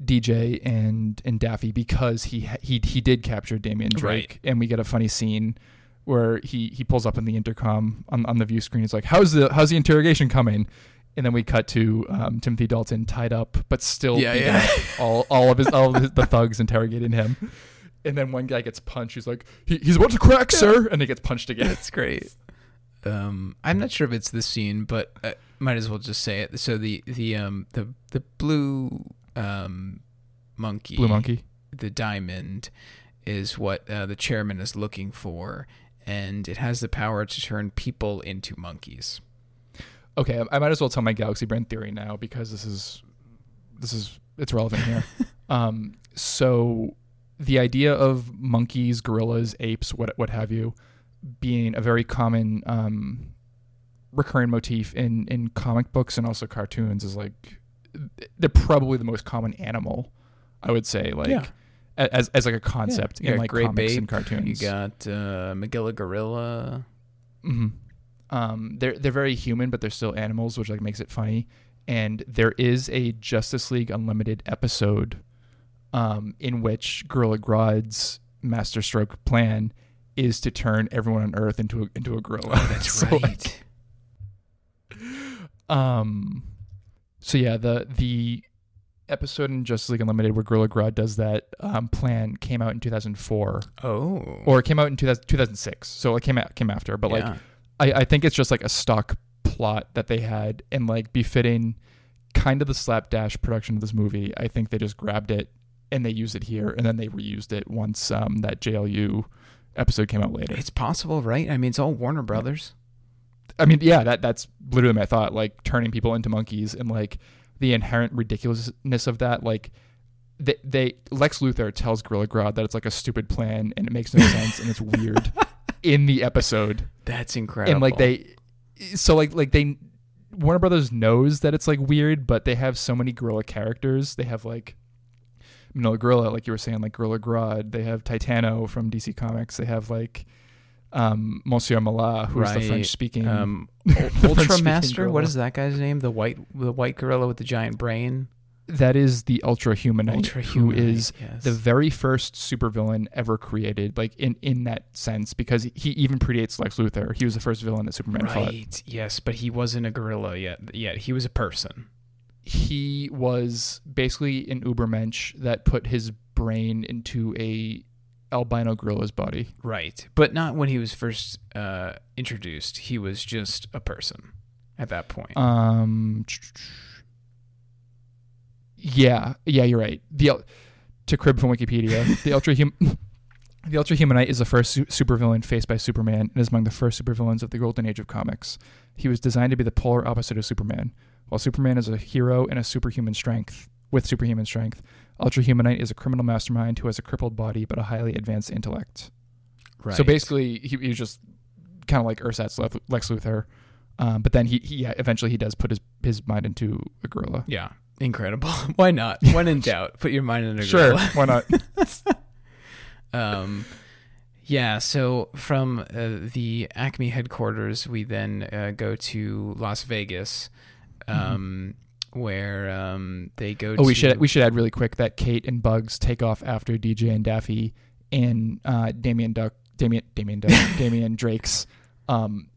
DJ and Daffy because he did capture Damian Drake, right. And we get a funny scene where he pulls up in the intercom on the view screen. It's like, how's the interrogation coming? And then we cut to Timothy Dalton tied up, but still all of the thugs interrogating him. And then one guy gets punched. He's like, he's about to crack, sir, and he gets punched again. That's great. I'm not sure if it's this scene, but I might as well just say it. So the blue. Blue monkey, the diamond is what the chairman is looking for, and it has the power to turn people into monkeys. Okay, I might as well tell my galaxy brain theory now because this is it's relevant here. So the idea of monkeys, gorillas, apes, what have you, being a very common recurring motif in comic books and also cartoons is like. They're probably the most common animal, I would say, like as like a concept in like comics and cartoons. You got Magilla Gorilla. Mm-hmm. They're very human, but they're still animals, which like makes it funny. And there is a Justice League Unlimited episode in which Gorilla Grodd's masterstroke plan is to turn everyone on Earth into a gorilla. Oh, that's so, right. Like, So yeah, the episode in Justice League Unlimited where Gorilla Grodd does that plan came out in 2004. Oh. Or it came out in 2006. So it came after. But like, I think it's just like a stock plot that they had and like befitting kind of the slapdash production of this movie. I think they just grabbed it and they used it here and then they reused it once that JLU episode came out later. It's possible, right? I mean, it's all Warner Brothers. Yeah. I mean, yeah, that's literally my thought, like turning people into monkeys and like the inherent ridiculousness of that. Like Lex Luthor tells Gorilla Grodd that it's like a stupid plan and it makes no sense and it's weird in the episode. That's incredible. And like Warner Brothers knows that it's like weird, but they have so many gorilla characters. They have like Manila Gorilla, like you were saying, like Gorilla Grodd. They have Titano from DC Comics. They have like... Monsieur Malat, who's the French-speaking Ultra Master. Gorilla. What is that guy's name? The white gorilla with the giant brain. That is the Ultra Humanite, who is the very first supervillain ever created. Like in that sense, because he even predates Lex Luthor. He was the first villain that Superman fought. Right. Yes, but he wasn't a gorilla yet. Yet he was a person. He was basically an Ubermensch that put his brain into a. Albino gorilla's body, right? But not when he was first introduced. He was just a person at that point. Yeah, you're right. To crib from Wikipedia, the ultra The Ultrahumanite is the first supervillain faced by Superman and is among the first supervillains of the golden age of comics. He was designed to be the polar opposite of Superman. While Superman is a hero and a superhuman strength, Ultrahumanite is a criminal mastermind who has a crippled body but a highly advanced intellect. Right. So basically, he was just kind of like Ersatz Lex Luthor, but then he eventually does put his mind into a gorilla. Yeah, incredible. Why not? When in doubt, put your mind in a gorilla. Sure, why not? Yeah, so from the Acme headquarters, we then go to Las Vegas, where they go to... We should add really quick that Kate and Bugs take off after DJ and Daffy and Damien Drake's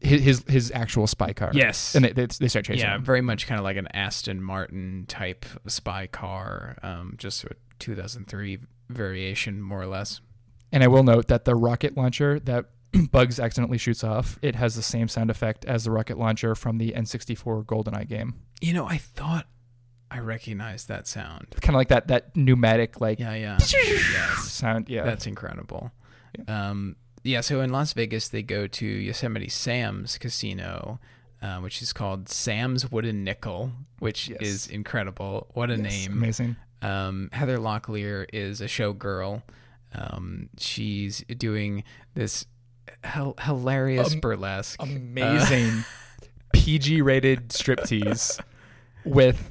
his actual spy car. Yes. And they start chasing him. Very much kind of like an Aston Martin type spy car, just a 2003 variation, more or less. And I will note that the rocket launcher that Bugs accidentally shoots off, it has the same sound effect as the rocket launcher from the N64 GoldenEye game. You know, I thought I recognized that sound. Kind of like that pneumatic, like... Yeah. Yes. Sound, yeah. That's incredible. Yeah. So in Las Vegas, they go to Yosemite Sam's casino, which is called Sam's Wooden Nickel, which is incredible. What a name. Amazing. Heather Locklear is a showgirl. She's doing this hilarious burlesque. Amazing PG-rated striptease with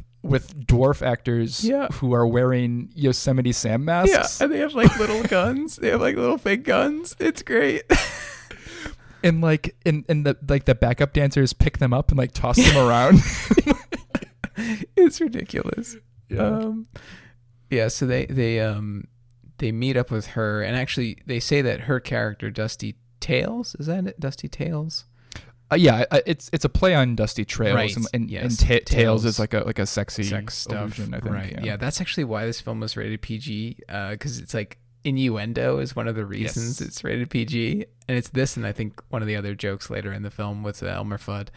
dwarf actors who are wearing Yosemite Sam masks. Yeah, and they have like little guns. They have like little fake guns. It's great. And like the backup dancers pick them up and like toss them around. It's ridiculous. Yeah. So they meet up with her, and actually they say that her character Dusty Tails, is that it? Dusty Tails? It's a play on Dusty Trails, right. Tails is like a sexy sex stuff, illusion, I think. Right? Yeah. That's actually why this film was rated PG, because it's like innuendo is one of the reasons it's rated PG, and it's this, and I think one of the other jokes later in the film with Elmer Fudd.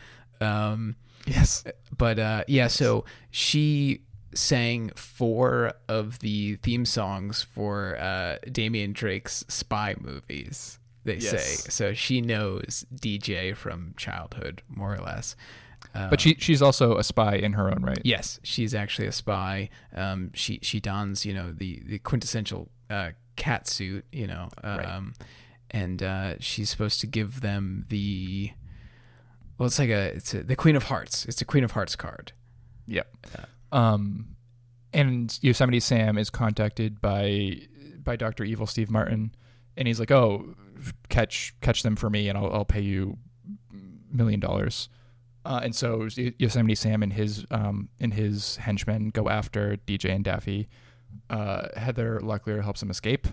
So she sang 4 of the theme songs for Damien Drake's spy movies. They say so. She knows DJ from childhood, more or less. But she's also a spy in her own right. Yes, she's actually a spy. She dons the quintessential cat suit, and she's supposed to give them the the Queen of Hearts. It's the Queen of Hearts card. Yep. And Yosemite Sam is contacted by Dr. Evil Steve Martin, and he's like, "Oh, catch them for me, and I'll pay you $1 million." And so Yosemite Sam and his henchmen go after DJ and Daffy. Heather Locklear helps them escape,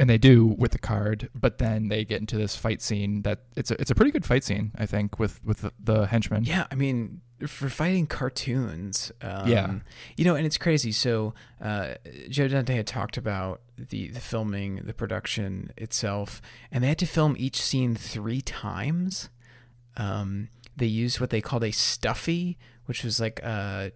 and they do with the card. But then they get into this fight scene that it's a pretty good fight scene, I think, with the henchmen. Yeah, I mean, for fighting cartoons, and it's crazy. So Joe Dante had talked about the filming, the production itself, and they had to film each scene 3 times. They used what they called a stuffy, which was like a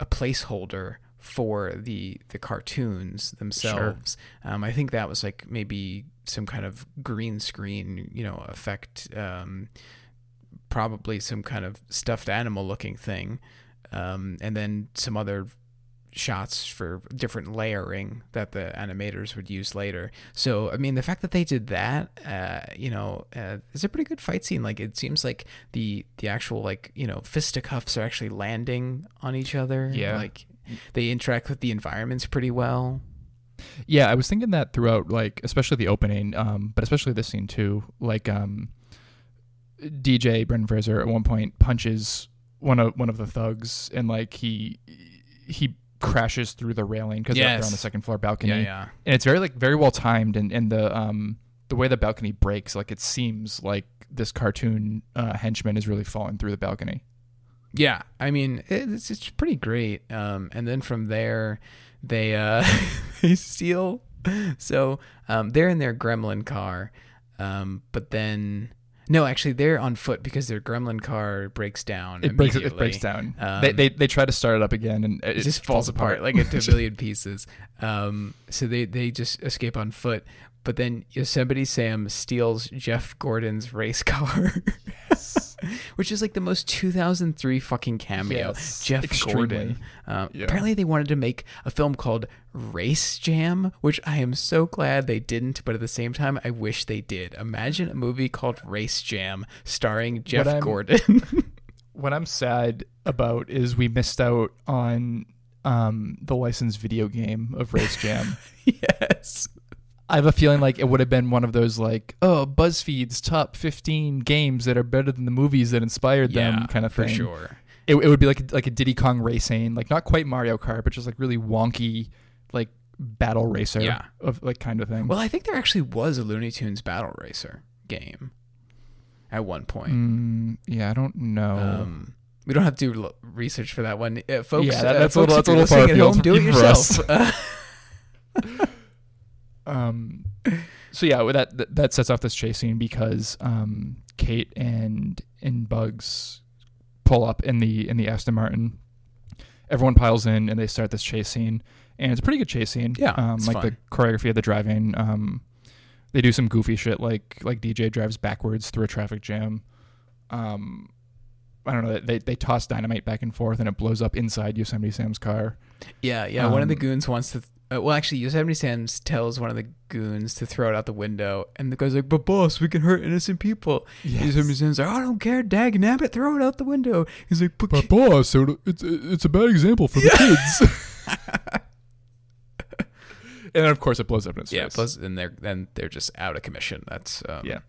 placeholder for the cartoons themselves. Sure. I think that was like maybe some kind of green screen, effect. Probably some kind of stuffed animal looking thing, and then some other shots for different layering that the animators would use later. So I mean, the fact that they did that, is a pretty good fight scene. Like, it seems like the actual fisticuffs are actually landing on each other. Yeah, like they interact with the environments pretty well. Yeah, I was thinking that throughout, like especially the opening, but especially this scene too. Like, DJ Brendan Fraser at one point punches one of the thugs, and like he crashes through the railing because they're on the second floor balcony. Yeah. And it's very very well timed, and the way the balcony breaks, like it seems like this cartoon henchman is really falling through the balcony. Yeah, I mean it's pretty great. And then from there they they steal. So they're in their gremlin car, but then. No, actually, they're on foot because their gremlin car breaks down. It breaks down. They try to start it up again, and it just falls apart like into a million pieces. So they just escape on foot. But then Yosemite Sam steals Jeff Gordon's race car, yes. which is like the most 2003 fucking cameo. Yes, Jeff Gordon. Yeah. Apparently they wanted to make a film called Race Jam, which I am so glad they didn't. But at the same time, I wish they did. Imagine a movie called Race Jam starring Jeff Gordon. What I'm sad about is we missed out on the licensed video game of Race Jam. Yes. I have a feeling like it would have been one of those like, oh, BuzzFeed's top 15 games that are better than the movies that inspired them kind of thing. For sure. It would be like a Diddy Kong racing, like not quite Mario Kart, but just like really wonky, like battle racer of like kind of thing. Well, I think there actually was a Looney Tunes battle racer game at one point. I don't know. We don't have to do research for that one. Folks, that's a little far afield. Do it yourself. So yeah, that sets off this chase scene because Kate and Bugs pull up in the Aston Martin. Everyone piles in and they start this chase scene, and it's a pretty good chase scene. Yeah, it's like fun. The choreography of the driving. They do some goofy shit like DJ drives backwards through a traffic jam. I don't know. They toss dynamite back and forth, and it blows up inside Yosemite Sam's car. Yeah. One of the goons wants to. Well, actually, Yosemite Sam tells one of the goons to throw it out the window, and the guy's like, "But boss, we can hurt innocent people." Yes. Yosemite Sam's like, "I don't care, dag nabbit, throw it out the window." He's like, "But boss, it's a bad example for the kids." And then, of course, it blows up in its face. Yeah, plus, and they're just out of commission. That's But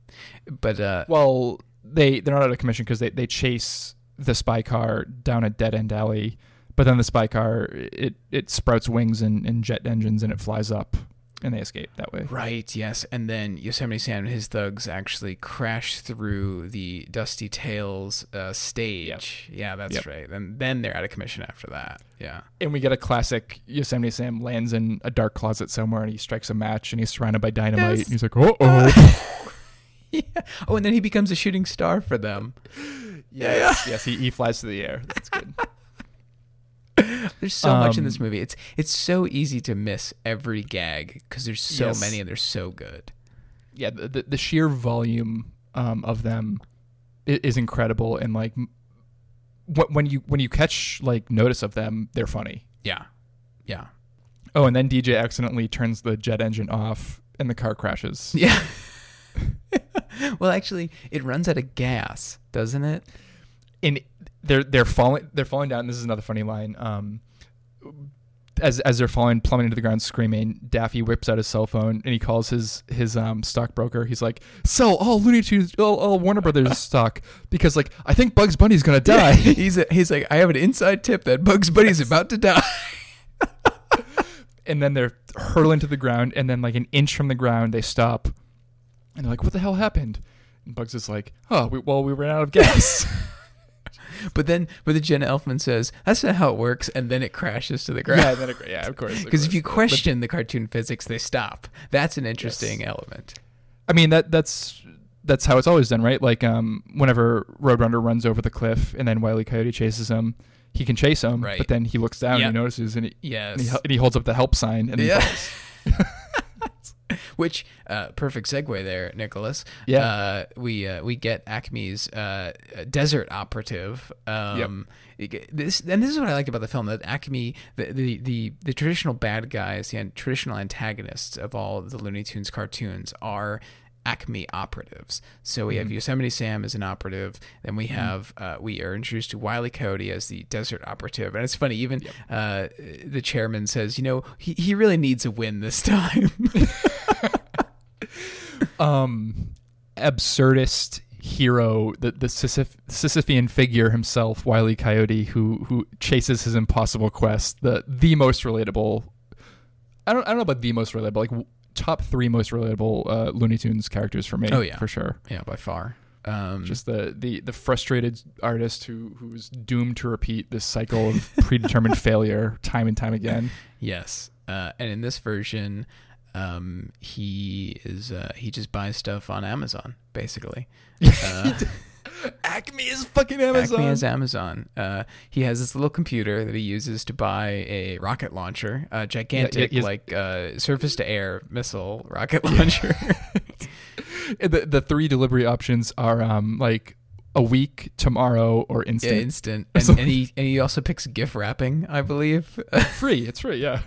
well, they're not out of commission because they chase the spy car down a dead end alley. But then the spy car, it sprouts wings and jet engines, and it flies up, and they escape that way. Right, yes. And then Yosemite Sam and his thugs actually crash through the Dusty Tales stage. Yep. Yeah, that's right. And then they're out of commission after that. Yeah. And we get a classic Yosemite Sam lands in a dark closet somewhere, and he strikes a match, and he's surrounded by dynamite. Yes. And he's like, uh-oh. Yeah. Oh, and then he becomes a shooting star for them. Yes. Yes, he flies through the air. That's good. There's so much in this movie. It's so easy to miss every gag because there's so many and they're so good. Yeah, the sheer volume of them is incredible, and like when you catch like notice of them, they're funny. Yeah. Oh, and then DJ accidentally turns the jet engine off, and the car crashes. Yeah. Well, actually, it runs out of gas, doesn't it? And they're falling down. This is another funny line. As they're falling, plummeting to the ground, screaming, Daffy whips out his cell phone and he calls his stockbroker. He's like, "Sell all Looney Tunes, all Warner Brothers stock, because like I think Bugs Bunny's gonna die." Yeah. He's like, "I have an inside tip that Bugs Bunny's about to die." And then they're hurling to the ground, and then like an inch from the ground, they stop, and they're like, "What the hell happened?" And Bugs is like, "Oh, we ran out of gas." But then Jenna Elfman says, "That's not how it works," and then it crashes to the ground. Yeah, of course. Because if you question the cartoon physics, they stop. That's an interesting element. I mean, that's how it's always done, right? Like whenever Roadrunner runs over the cliff and then Wile E. Coyote chases him, he can chase him, right. But then he looks down and he notices, and he holds up the help sign and he falls. Which perfect segue there, Nicholas. Yeah, we get Acme's desert operative. This is what I liked about the film, that Acme, the traditional bad guys, the traditional antagonists of all the Looney Tunes cartoons are Acme operatives. So we have Yosemite Sam as an operative, then we have we are introduced to Wile E. Coyote as the desert operative, and it's funny, even the chairman says, he really needs a win this time. Absurdist hero, the Sisyphean figure himself, Wile E. Coyote, who chases his impossible quest. The most relatable. I don't know about the most relatable, like top three most relatable Looney Tunes characters for me. Oh yeah, for sure. Yeah, by far. Just the frustrated artist who's doomed to repeat this cycle of predetermined failure time and time again. Yes, and in this version. He is he just buys stuff on Amazon, basically. Acme is fucking Amazon. Acme is Amazon. He has this little computer that he uses to buy a rocket launcher, a gigantic, like surface-to-air missile rocket launcher. The three delivery options are like a week, tomorrow, or instant. Yeah, instant. And he also picks gift wrapping, I believe. Free. It's free. Yeah.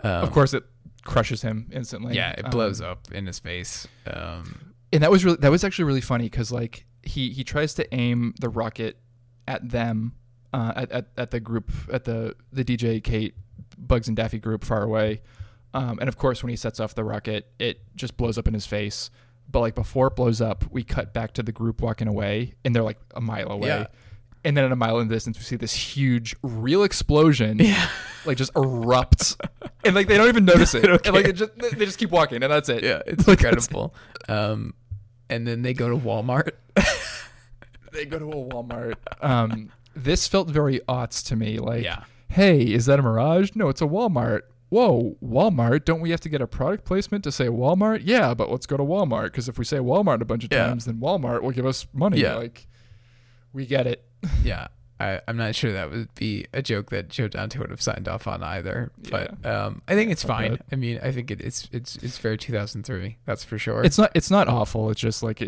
Of course, it crushes him instantly. Yeah, it blows up in his face. And that was actually really funny because like he tries to aim the rocket at them, at the group, at the DJ Kate, Bugs and Daffy group far away, and of course when he sets off the rocket, it just blows up in his face. But like before it blows up, we cut back to the group walking away, and they're like a mile away. Yeah. And then at a mile in the distance, we see this huge real explosion, like just erupts, and like they don't even notice it. And like they just keep walking, and that's it. Yeah, it's like, incredible. And then they go to Walmart. They go to a Walmart. This felt very aughts to me. Like, hey, is that a mirage? No, it's a Walmart. Whoa, Walmart? Don't we have to get a product placement to say Walmart? Yeah, but let's go to Walmart, because if we say Walmart a bunch of times, then Walmart will give us money. Yeah. Like, we get it. Yeah, I'm not sure that would be a joke that Joe Dante would have signed off on either, but I think it's fine. Bad. I mean, I think it's very 2003. That's for sure. It's not awful. It's just like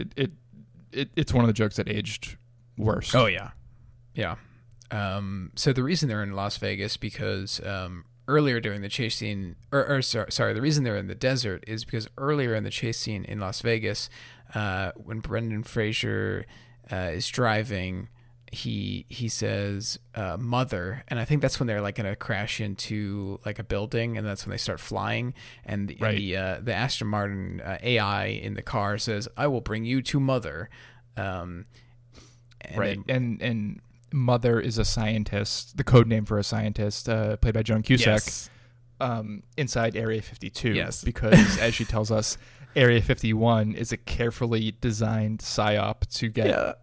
it's one of the jokes that aged worse. Oh yeah, yeah. So the reason they're in Las Vegas because earlier during the chase scene, or sorry, the reason they're in the desert is because earlier in the chase scene in Las Vegas, when Brendan Fraser is driving. He says mother, and I think that's when they're like gonna crash into like a building, and that's when they start flying, and the Aston Martin AI in the car says, I will bring you to mother. And mother is a scientist, the code name for a scientist played by Joan Cusack, inside Area 52, because as she tells us, Area 51 is a carefully designed psyop to get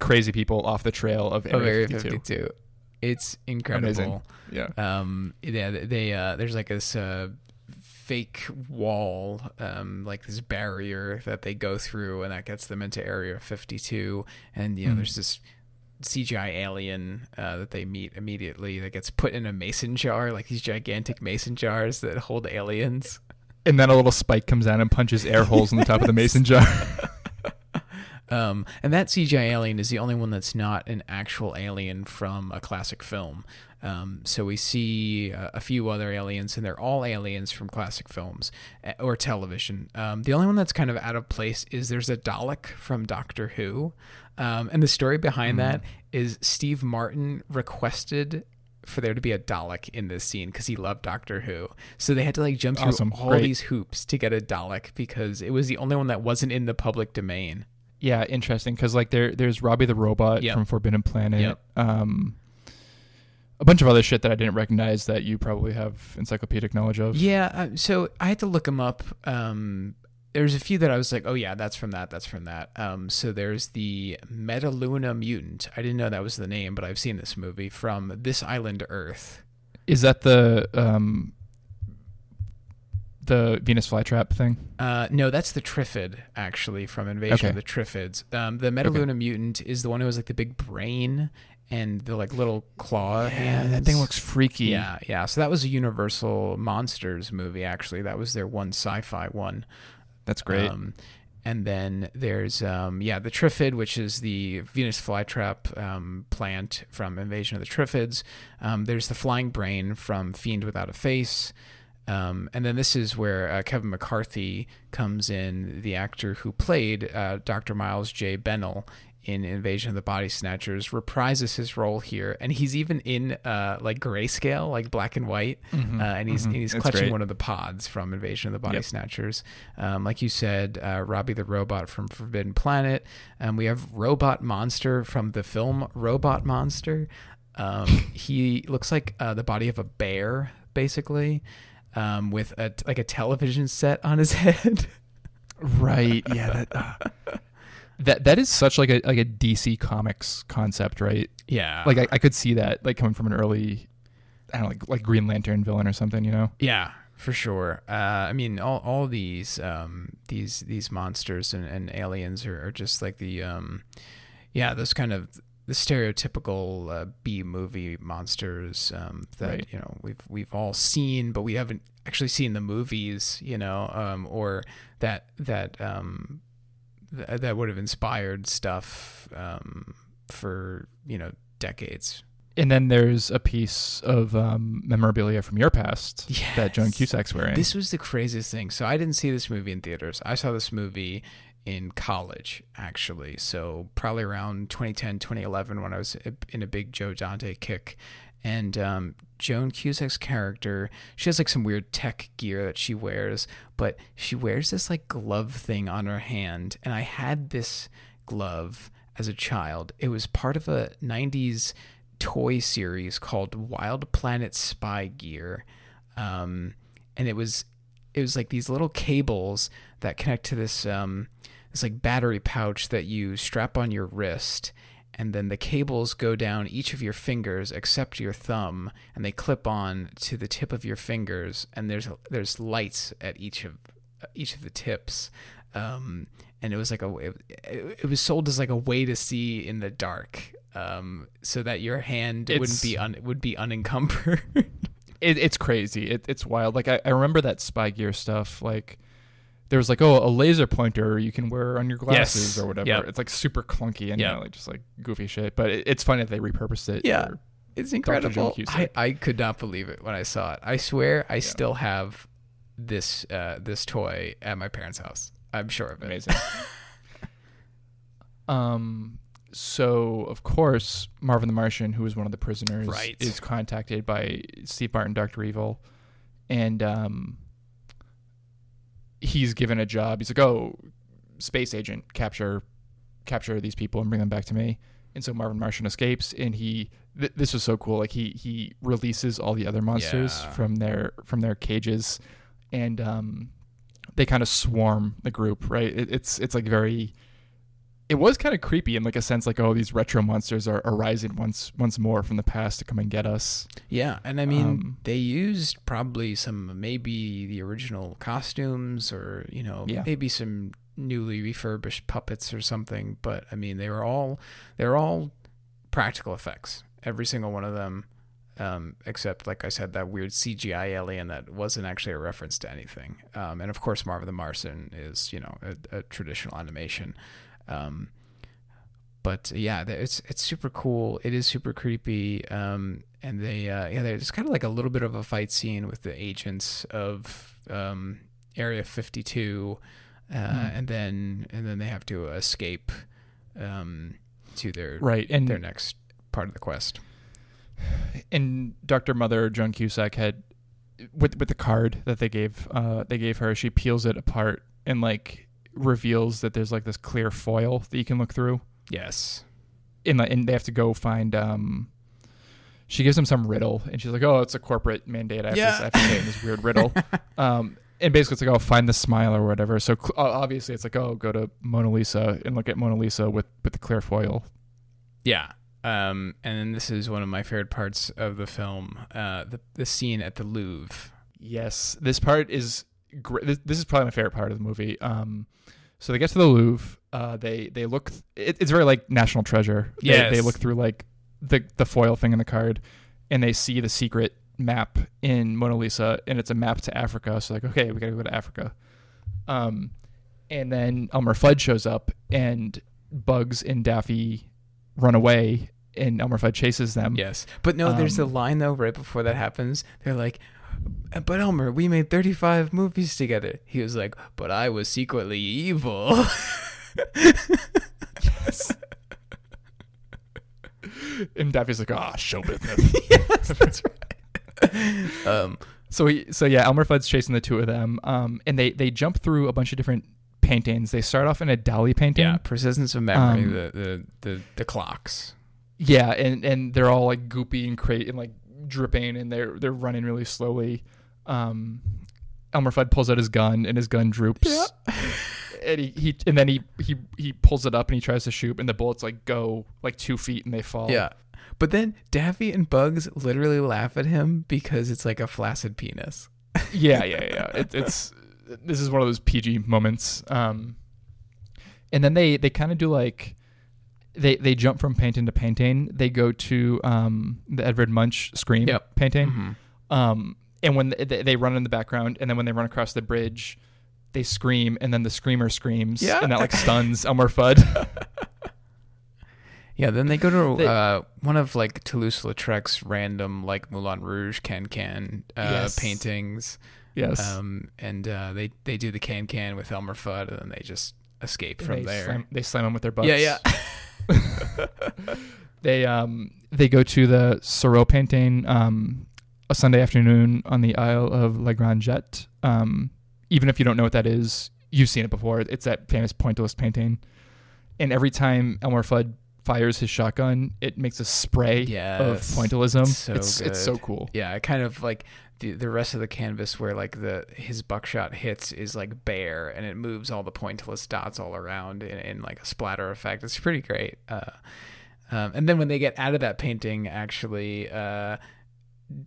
crazy people off the trail of Area 52. It's incredible. Amazing. Yeah. They there's like this fake wall, like this barrier that they go through, and that gets them into Area 52. And there's this CGI alien that they meet immediately that gets put in a mason jar, like these gigantic mason jars that hold aliens. And then a little spike comes out and punches air holes in the top of the mason jar. And that CGI alien is the only one that's not an actual alien from a classic film. So we see a few other aliens, and they're all aliens from classic films or television. The only one that's kind of out of place is there's a Dalek from Doctor Who. And the story behind that is Steve Martin requested for there to be a Dalek in this scene because he loved Doctor Who. So they had to like jump through these hoops to get a Dalek because it was the only one that wasn't in the public domain. Yeah, interesting, because like there's Robbie the Robot from Forbidden Planet, a bunch of other shit that I didn't recognize that you probably have encyclopedic knowledge of. Yeah, so I had to look them up. There's a few that I was like, oh yeah, that's from that. So there's the Metaluna Mutant. I didn't know that was the name, but I've seen this movie from This Island Earth. Is that the Venus flytrap thing? No, that's the Trifid, actually, from Invasion of the Trifids. The Metaluna Mutant is the one who has like the big brain and the like little claw hands. That thing looks freaky. Yeah. So that was a Universal Monsters movie, actually. That was their one sci-fi one. That's great. And then there's the Trifid, which is the Venus flytrap plant from Invasion of the Trifids. There's the flying brain from Fiend Without a Face. And then this is where Kevin McCarthy comes in, the actor who played Dr. Miles J. Bennell in Invasion of the Body Snatchers, reprises his role here, and he's even in like grayscale, like black and white, and he's clutching one of the pods from Invasion of the Body Snatchers. Like you said, Robbie the Robot from Forbidden Planet, and we have Robot Monster from the film Robot Monster. He looks like the body of a bear, basically. With a television set on his head, right? Yeah, that is such like a DC Comics concept, right? Yeah, like I could see that like coming from an early, I don't know, like Green Lantern villain or something, you know? Yeah, For sure. I mean, all these monsters and aliens are just like the, those kind of the stereotypical B movie monsters that right. you know we've all seen, but we haven't actually seen the movies, you know, or that would have inspired stuff for you know decades. And then there's a piece of memorabilia from your past yes. that Joan Cusack's wearing. This was the craziest thing. So I didn't see this movie in theaters. I saw this movie in college, actually. So probably around 2010, 2011, when I was in a big Joe Dante kick. And Joan Cusack's character, she has like some weird tech gear that she wears, but she wears this like glove thing on her hand. And I had this glove as a child. It was part of a 90s toy series called Wild Planet Spy Gear, and it was like these little cables that connect to this this like battery pouch that you strap on your wrist, and then the cables go down each of your fingers except your thumb, and they clip on to the tip of your fingers, and there's lights at each of the tips, and it was like it was sold as like a way to see in the dark. So that your hand would be unencumbered. It's crazy. It's wild. Like I remember that spy gear stuff. Like there was like a laser pointer you can wear on your glasses yes. or whatever. Yep. It's like super clunky and yep. you know, like just like goofy shit. But it's funny that they repurposed it. Yeah, it's incredible. I could not believe it when I saw it. I swear I still have this this toy at my parents' house. I'm sure of it. Amazing. So, of course, Marvin the Martian, who is one of the prisoners, right. is contacted by Steve Martin, Dr. Evil, and he's given a job. He's like, oh, space agent, capture these people and bring them back to me. And so Marvin the Martian escapes, and he this was so cool. Like he releases all the other monsters yeah. from their cages, and they kind of swarm the group, right? It's like very... It was kind of creepy in like a sense, like, oh, these retro monsters are arising once more from the past to come and get us. Yeah, and I mean, they used probably maybe the original costumes or, you know, yeah. maybe some newly refurbished puppets or something. But I mean, they're all practical effects, every single one of them, except, like I said, that weird CGI alien that wasn't actually a reference to anything. And of course, Marvin the Martian is, you know, a traditional animation. But yeah, it's super cool. It is super creepy. And there's kind of like a little bit of a fight scene with the agents of, Area 52. And then they have to escape, to their, right. and their next part of the quest. And Dr. Mother Joan Cusack had with the card that they gave her, she peels it apart and like, reveals that there's like this clear foil that you can look through. Yes. And they have to go find, she gives them some riddle and she's like, oh, it's a corporate mandate. I have to say this weird riddle. And basically it's like, oh, find the smile or whatever. So obviously it's like, oh, go to Mona Lisa and look at Mona Lisa with the clear foil. Yeah. And then this is one of my favorite parts of the film, the scene at the Louvre. Yes. This part is great. This is probably my favorite part of the movie. So they get to the Louvre. They look. It's very like National Treasure. Yeah. They look through like the foil thing in the card, and they see the secret map in Mona Lisa, and it's a map to Africa. So like, okay, we gotta go to Africa. And then Elmer Fudd shows up, and Bugs and Daffy run away, and Elmer Fudd chases them. Yes, but no, there's a line though right before that happens. They're like, but Elmer, we made 35 movies together. He was like, but I was secretly evil. Yes. And Daffy's like, ah, show business. Yes, that's right. So Elmer Fudd's chasing the two of them. And they jump through a bunch of different paintings. They start off in a Dali painting. Yeah, persistence of memory, the clocks. Yeah, and they're all like goopy and crazy and like dripping, and they're running really slowly. Elmer Fudd pulls out his gun, and his gun droops. Yeah. And he pulls it up and he tries to shoot, and the bullets like go like 2 feet and they fall. Yeah. But then Daffy and Bugs literally laugh at him because it's like a flaccid penis. Yeah. This is one of those PG moments. And then they kind of do like they jump from painting to painting. They go to the Edvard Munch Scream painting. Mm-hmm. And when they run in the background, and then when they run across the bridge, they scream, and then the screamer screams, and that like stuns Elmer Fudd. Yeah, then they go to one of like Toulouse-Lautrec's random like Moulin Rouge can-can paintings. Yes. And they do the can-can with Elmer Fudd, and then they just escape from there. They slam him with their butts. Yeah. They go to the Seurat painting a Sunday afternoon on the Isle of La Grangette. Even if you don't know what that is, you've seen it before. It's that famous pointillist painting. And every time Elmer Fudd fires his shotgun, it makes a spray of pointillism. It's so cool. Yeah, I kind of like the rest of the canvas where like his buckshot hits is like bare, and it moves all the pointillist dots all around in like a splatter effect. It's pretty great. And then when they get out of that painting, actually,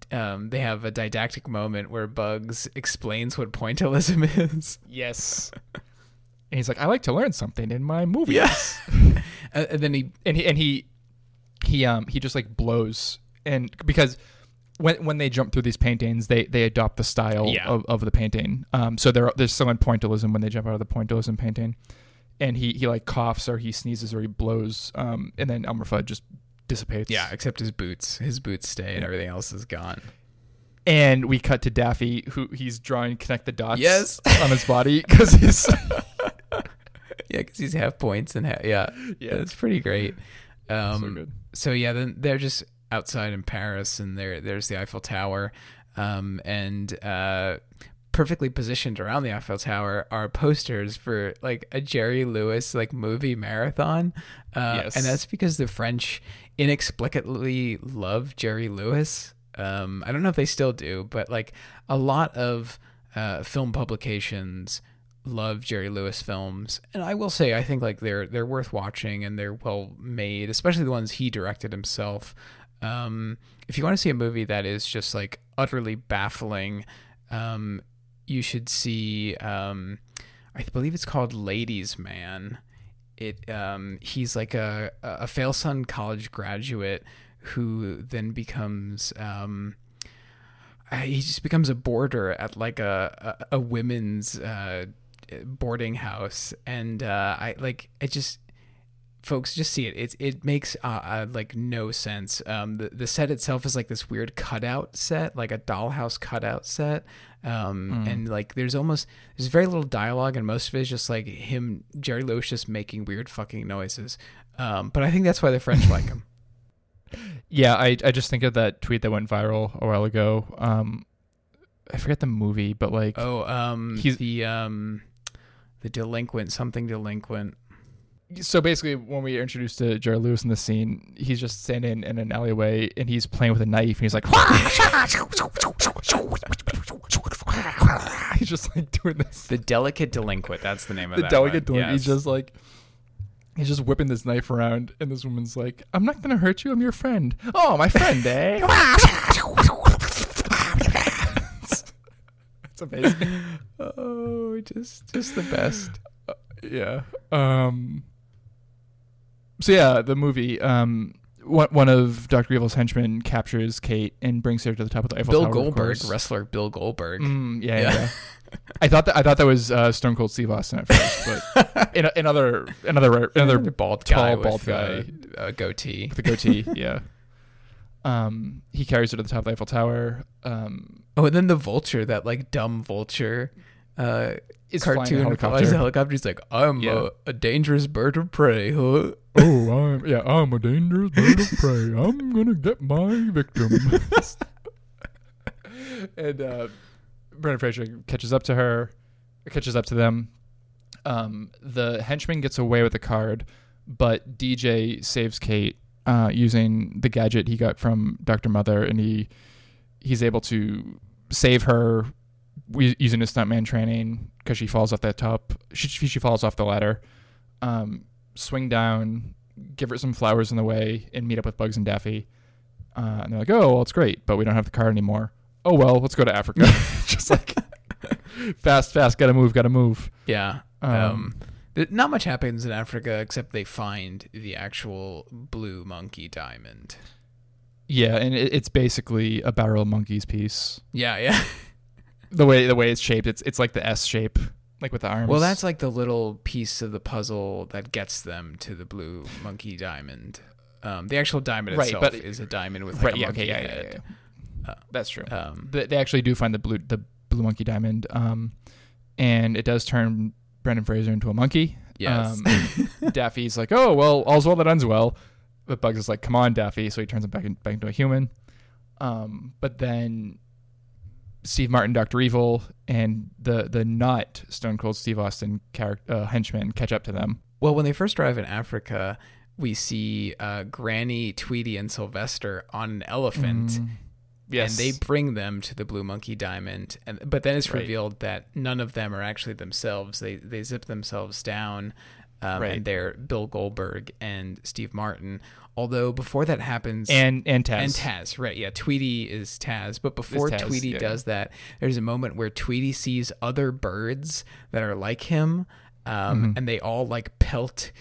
they have a didactic moment where Bugs explains what pointillism is. Yes. And he's like, I like to learn something in my movies. Yes. And then he just like blows, and because when they jump through these paintings, they adopt the style of the painting. So there's some in pointillism when they jump out of the pointillism painting, and he like coughs or he sneezes or he blows, and then Elmer Fudd just dissipates. Yeah, except his boots stay, and everything else is gone. And we cut to Daffy, who he's drawing connect the dots on his body because he's. Yeah, because he's half points and yeah, it's pretty great. So good. So yeah, then they're just outside in Paris, and there's the Eiffel Tower, and perfectly positioned around the Eiffel Tower are posters for like a Jerry Lewis like movie marathon, and that's because the French inexplicably love Jerry Lewis. I don't know if they still do, but like a lot of film publications love Jerry Lewis films, and I will say I think like they're worth watching, and they're well made, especially the ones he directed himself. If you want to see a movie that is just like utterly baffling, you should see I believe it's called Ladies Man. It he's like a Failson college graduate who then becomes he just becomes a boarder at like a women's boarding house, and I like it. Just folks, just see it. It makes like no sense. The set itself is like this weird cutout set, like a dollhouse cutout set, and like there's very little dialogue, and most of it is just like Jerry Lewis just making weird fucking noises. But I think that's why the French like him. Yeah, I just think of that tweet that went viral a while ago. I forget the movie, but like he's the delinquent, something delinquent. So basically, when we introduced to Jerry Lewis in the scene, he's just standing in an alleyway and he's playing with a knife, and he's like, he's just like doing this. The Delicate Delinquent, that's the name of that. The Delicate Delinquent. Yes. He's just like. He's just whipping this knife around, and this woman's like, I'm not going to hurt you. I'm your friend. Oh, my friend, eh? It's amazing. Oh, just the best. Yeah. So, yeah, the movie, one of Dr. Evil's henchmen captures Kate and brings her to the top of the Eiffel Tower. Bill Goldberg, wrestler Bill Goldberg. Yeah. I thought that was Stone Cold Steve Austin at first, but another bald guy with a goatee. With a goatee, yeah. He carries her to the top of the Eiffel Tower. And then the vulture, that like dumb vulture, is cartoon helicopter. Helicopter. He's like, I'm a dangerous bird of prey. Huh? Oh, I'm a dangerous bird of prey. I'm gonna get my victim. And. Brendan Fraser catches up to them. The henchman gets away with the card, but DJ saves Kate using the gadget he got from Dr. Mother, and he's able to save her using his stuntman training, because she falls off that top. She falls off the ladder. Swing down, give her some flowers in the way, and meet up with Bugs and Daffy. And they're like, oh, well, it's great, but we don't have the card anymore. oh, well, let's go to Africa. Just like fast, gotta move. Yeah. Not much happens in Africa except they find the actual blue monkey diamond. Yeah, and it's basically a barrel of monkeys piece. Yeah. The way it's shaped, it's like the S shape, like with the arms. Well, that's like the little piece of the puzzle that gets them to the blue monkey diamond. The actual diamond itself is a diamond with like a monkey head. Yeah. That's true. They actually do find the blue monkey diamond, and it does turn Brendan Fraser into a monkey. Yes. Daffy's like, oh, well, all's well that ends well. But Bugs is like, come on, Daffy. So he turns him back into a human. But then Steve Martin, Dr. Evil, and the not Stone Cold Steve Austin henchman catch up to them. Well, when they first arrive in Africa, we see Granny, Tweety, and Sylvester on an elephant. Yes. And they bring them to the Blue Monkey Diamond. But then it's revealed that none of them are actually themselves. They zip themselves down. And they're Bill Goldberg and Steve Martin. Although before that happens... And Taz. And Taz, right. Yeah, Tweety is Taz. But before Tweety does that, there's a moment where Tweety sees other birds that are like him. And they all like pelt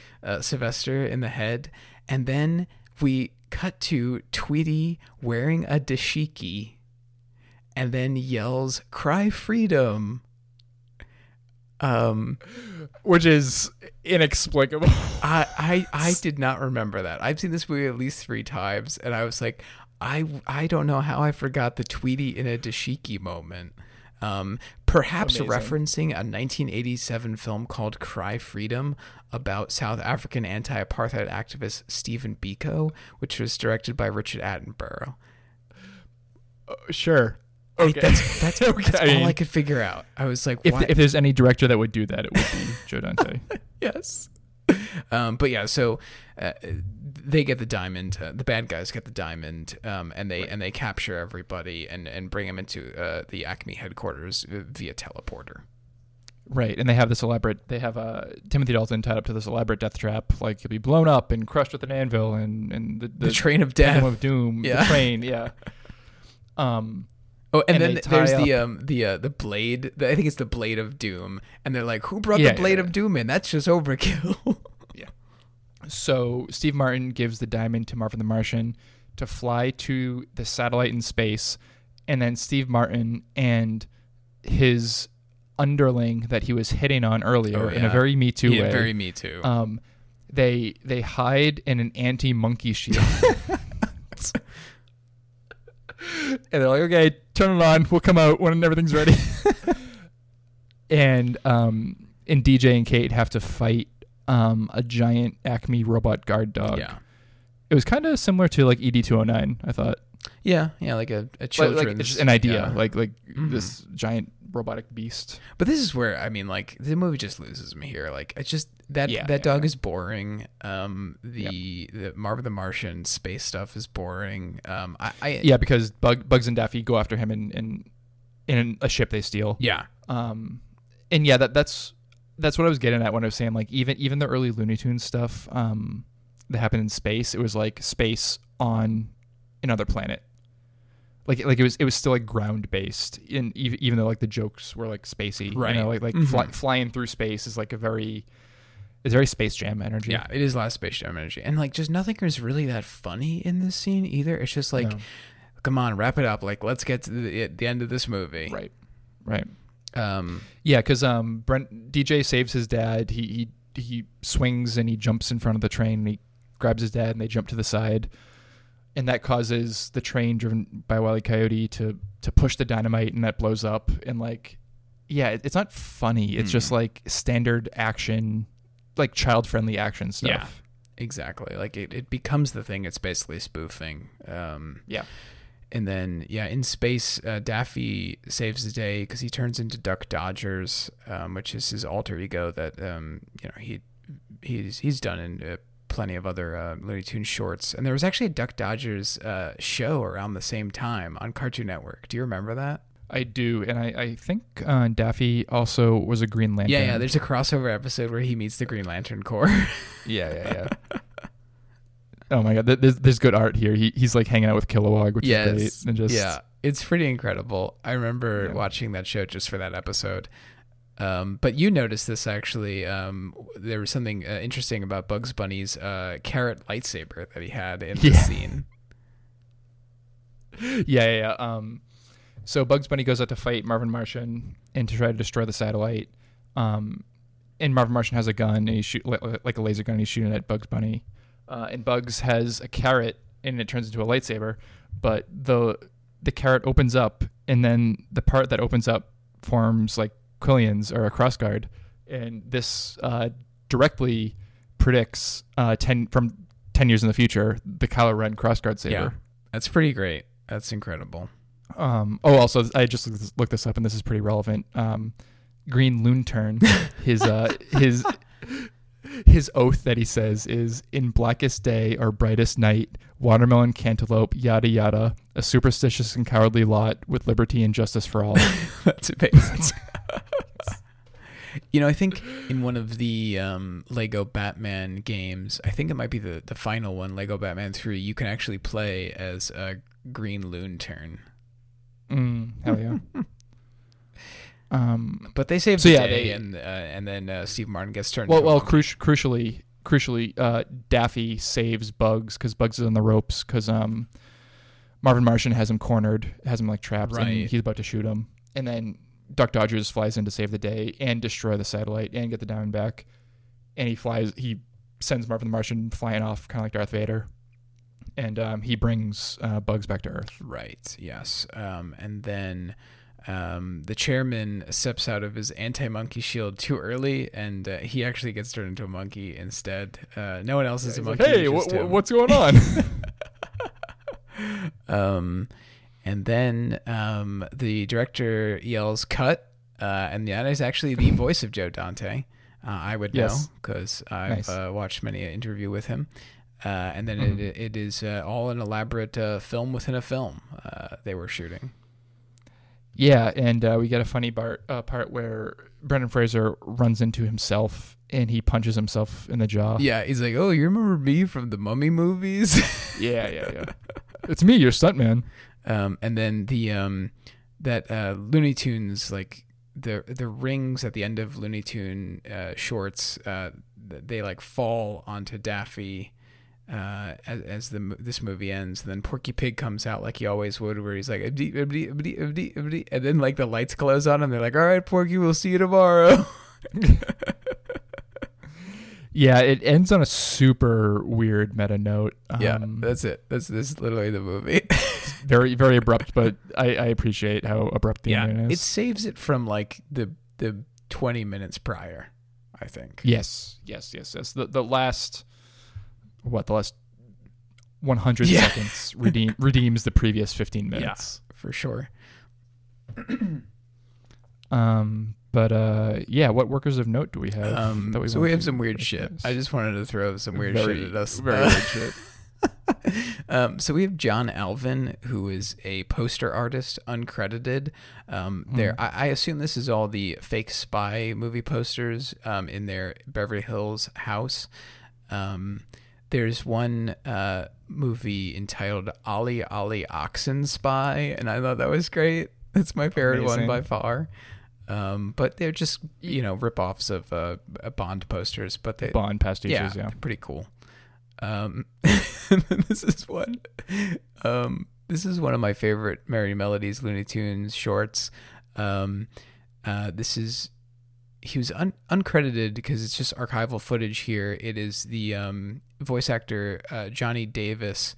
Sylvester in the head. And then we cut to Tweety wearing a dashiki and then yells, "Cry freedom!" Which is inexplicable. I did not remember that. I've seen this movie at least 3 times, and I was like, I don't know how I forgot the Tweety in a dashiki moment. Perhaps referencing a 1987 film called Cry Freedom about South African anti-apartheid activist Stephen Biko, which was directed by Richard Attenborough. Sure. Okay. That's okay. That's all I could figure out. I was like, if there's any director that would do that, it would be Joe Dante. Yes. But yeah, so they get the diamond. The bad guys get the diamond, and they capture everybody and bring them into the Acme headquarters via teleporter. Right, and they have this elaborate. They have Timothy Dalton tied up to this elaborate death trap, like he'll be blown up and crushed with an anvil, and the train of death, of doom, the train, yeah. Oh, and then there's the blade. I think it's the blade of doom. And they're like, "Who brought the blade of doom in? That's just overkill." Yeah. So Steve Martin gives the diamond to Marvin the Martian to fly to the satellite in space, and then Steve Martin and his underling that he was hitting on earlier in a very Me Too way. Very Me Too. They hide in an anti-monkey shield. And they're like, okay, turn it on. We'll come out when everything's ready. And DJ and Kate have to fight a giant Acme robot guard dog. Yeah, it was kind of similar to like ED-209, I thought. Yeah, like a children's. Like it's just an idea, this giant robotic beast. But this is where, I mean, like the movie just loses me here. Like it's just that dog is boring. The Marvin the Martian space stuff is boring. Because Bugs and Daffy go after him in a ship they steal. Yeah. And yeah, that's what I was getting at when I was saying like even the early Looney Tunes stuff that happened in space, it was like space on another planet. Like it was still like ground based, and even though like the jokes were like spacey, right? You know, flying through space is like it's very Space Jam energy. Yeah, it is a lot of Space Jam energy, and like just nothing is really that funny in this scene either. It's just like, come on, wrap it up. Like let's get to the end of this movie. Right. Because DJ saves his dad. He swings and he jumps in front of the train. And he grabs his dad and they jump to the side. And that causes the train driven by Wile E. Coyote to push the dynamite, and that blows up. And like, it's not funny. It's just like standard action, like child-friendly action stuff. Yeah, exactly. Like it becomes the thing. It's basically spoofing. And then, in space, Daffy saves the day because he turns into Duck Dodgers, which is his alter ego that he's done in. Plenty of other Looney Tunes shorts, and there was actually a Duck Dodgers show around the same time on Cartoon Network. Do you remember that? I do, and I think Daffy also was a Green Lantern. Yeah, there's a crossover episode where he meets the Green Lantern Corps. yeah. Oh my God, there's good art here. He's like hanging out with Kilowog, which is great, and just It's pretty incredible. I remember watching that show just for that episode. But you noticed this, actually. There was something interesting about Bugs Bunny's carrot lightsaber that he had in the scene. So Bugs Bunny goes out to fight Marvin the Martian and to try to destroy the satellite. And Marvin the Martian has a gun, and he shoot like a laser gun, and he's shooting at Bugs Bunny. And Bugs has a carrot, and it turns into a lightsaber. But the carrot opens up, and then the part that opens up forms like Quillians or a cross guard, and this directly predicts 10 years in the future the Kylo Ren cross guard saber. Yeah, that's pretty great. That's incredible. Also, I just looked this up, and this is pretty relevant. Green Lantern, his oath that he says is, in blackest day or brightest night, watermelon, cantaloupe, yada yada, a superstitious and cowardly lot with liberty and justice for all. That's amazing. You know, I think in one of the Lego Batman games, I think it might be the final one, Lego Batman 3, you can actually play as a Green Lantern. Hell yeah. But they save the day, and then Steve Martin gets turned. Crucially, Daffy saves Bugs because Bugs is on the ropes because Marvin Martian has him cornered, has him like trapped, and he's about to shoot him. And then Duck Dodgers flies in to save the day and destroy the satellite and get the diamond back. And he sends Marvin the Martian flying off, kind of like Darth Vader. And he brings Bugs back to Earth. Right. Yes. And then. The chairman steps out of his anti-monkey shield too early, and he actually gets turned into a monkey instead. No one else is a monkey. Like, hey, what's going on? And then the director yells, "Cut!" And that is actually the voice of Joe Dante. I would know because I've watched many an interview with him. And then it is all an elaborate film within a film they were shooting. Yeah, and we get a funny part where Brendan Fraser runs into himself and he punches himself in the jaw. Yeah, he's like, "Oh, you remember me from the Mummy movies?" Yeah. It's me, your stuntman. And then the Looney Tunes, like the rings at the end of Looney Tune shorts, they like fall onto Daffy. As this movie ends, and then Porky Pig comes out like he always would, where he's like, "Abdi, abdi, abdi, abdi, abdi," and then like the lights close on him. They're like, "All right, Porky, we'll see you tomorrow." Yeah, it ends on a super weird meta note. That's it. That's literally the movie. Very, very abrupt, but I appreciate how abrupt the ending is. It saves it from like the 20 minutes prior, I think. Yes. The last. The last 100 seconds redeems the previous 15 minutes. Yeah, for sure. What workers of note do we have? We have some weird shit. I just wanted to throw some weird shit at us. Very weird shit. So we have John Alvin, who is a poster artist, uncredited. I assume this is all the fake spy movie posters in their Beverly Hills house. There's one movie entitled Ollie Ollie Oxen Spy, and I thought that was great. That's my favorite one by far. But they're just, rip-offs of Bond posters. But Bond pastiches, pretty cool. This is one of my favorite Merrie Melodies Looney Tunes shorts. He was uncredited because it's just archival footage here. It is the voice actor Johnny Davis,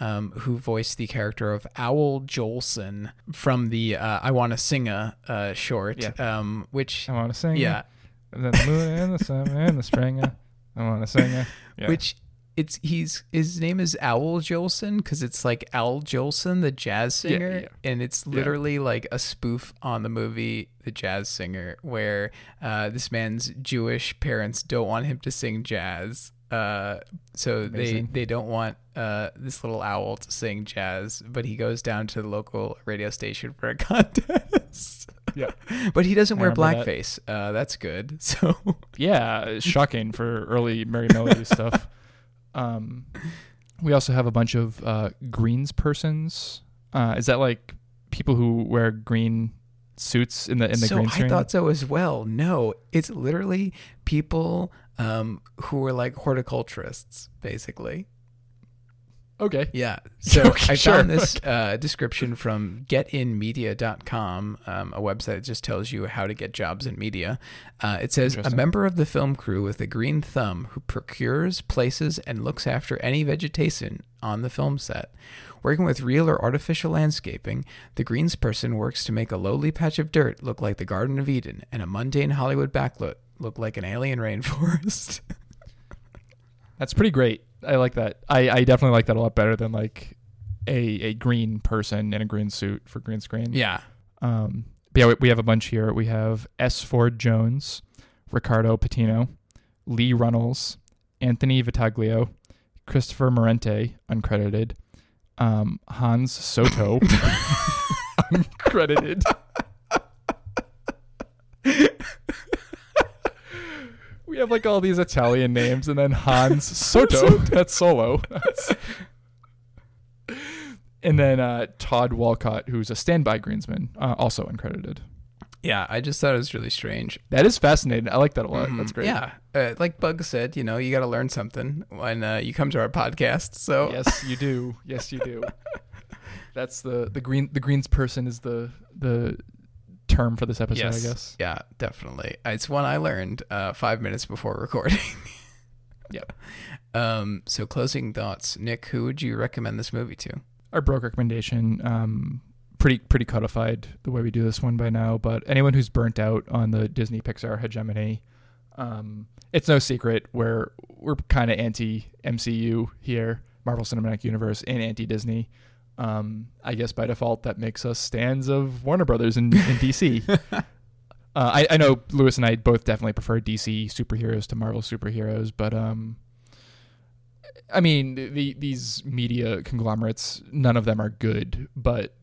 who voiced the character of Owl Jolson from the I Wanna Singa short. Yeah. Which I Wanna Singa. Yeah. And then the moon and the sun and the stringer. I Wanna Singa. Yeah. Which his name is Owl Jolson because it's like Al Jolson, the jazz singer, and it's literally like a spoof on the movie The Jazz Singer, where this man's Jewish parents don't want him to sing jazz, so they don't want this little owl to sing jazz, but he goes down to the local radio station for a contest. Yeah, but he doesn't wear blackface. That's good. So yeah, shocking for early Merrie Melody stuff. We also have a bunch of greens persons. Is that like people who wear green suits in the green screen? So I thought so as well. No, it's literally people who are like horticulturists, basically. Okay. Yeah. So okay, I found this description from getinmedia.com, a website that just tells you how to get jobs in media. It says, a member of the film crew with a green thumb who procures, places, and looks after any vegetation on the film set. Working with real or artificial landscaping, the greens person works to make a lowly patch of dirt look like the Garden of Eden and a mundane Hollywood backlot look like an alien rainforest. That's pretty great. I like that. I definitely like that a lot better than like a green person in a green suit for green screen. Yeah. But yeah, we have a bunch here. We have S. Ford Jones, Ricardo Patino, Lee Runnels, Anthony Vitaglio, Christopher Morente, uncredited, Hans Soto, uncredited. We have like all these Italian names, and then Hans Soto. That's Solo. And then Todd Walcott, who's a standby greensman, also uncredited. Yeah, I just thought it was really strange. That is fascinating. I like that a lot. Mm-hmm. That's great. Yeah. Like Bug said, you know, you got to learn something when you come to our podcast. So yes, you do. Yes, you do. That's the greens person is the term for this episode, yes. I guess. Yeah, definitely. It's one I learned 5 minutes before recording. Yep. So closing thoughts, Nick, who would you recommend this movie to? Our broke recommendation, pretty codified the way we do this one by now, but anyone who's burnt out on the Disney Pixar hegemony, it's no secret we're kind of anti-MCU here, Marvel Cinematic Universe, and anti-Disney. I guess by default that makes us stands of Warner Brothers in DC. I know Lewis and I both definitely prefer DC superheroes to Marvel superheroes, but I mean these media conglomerates, none of them are good, but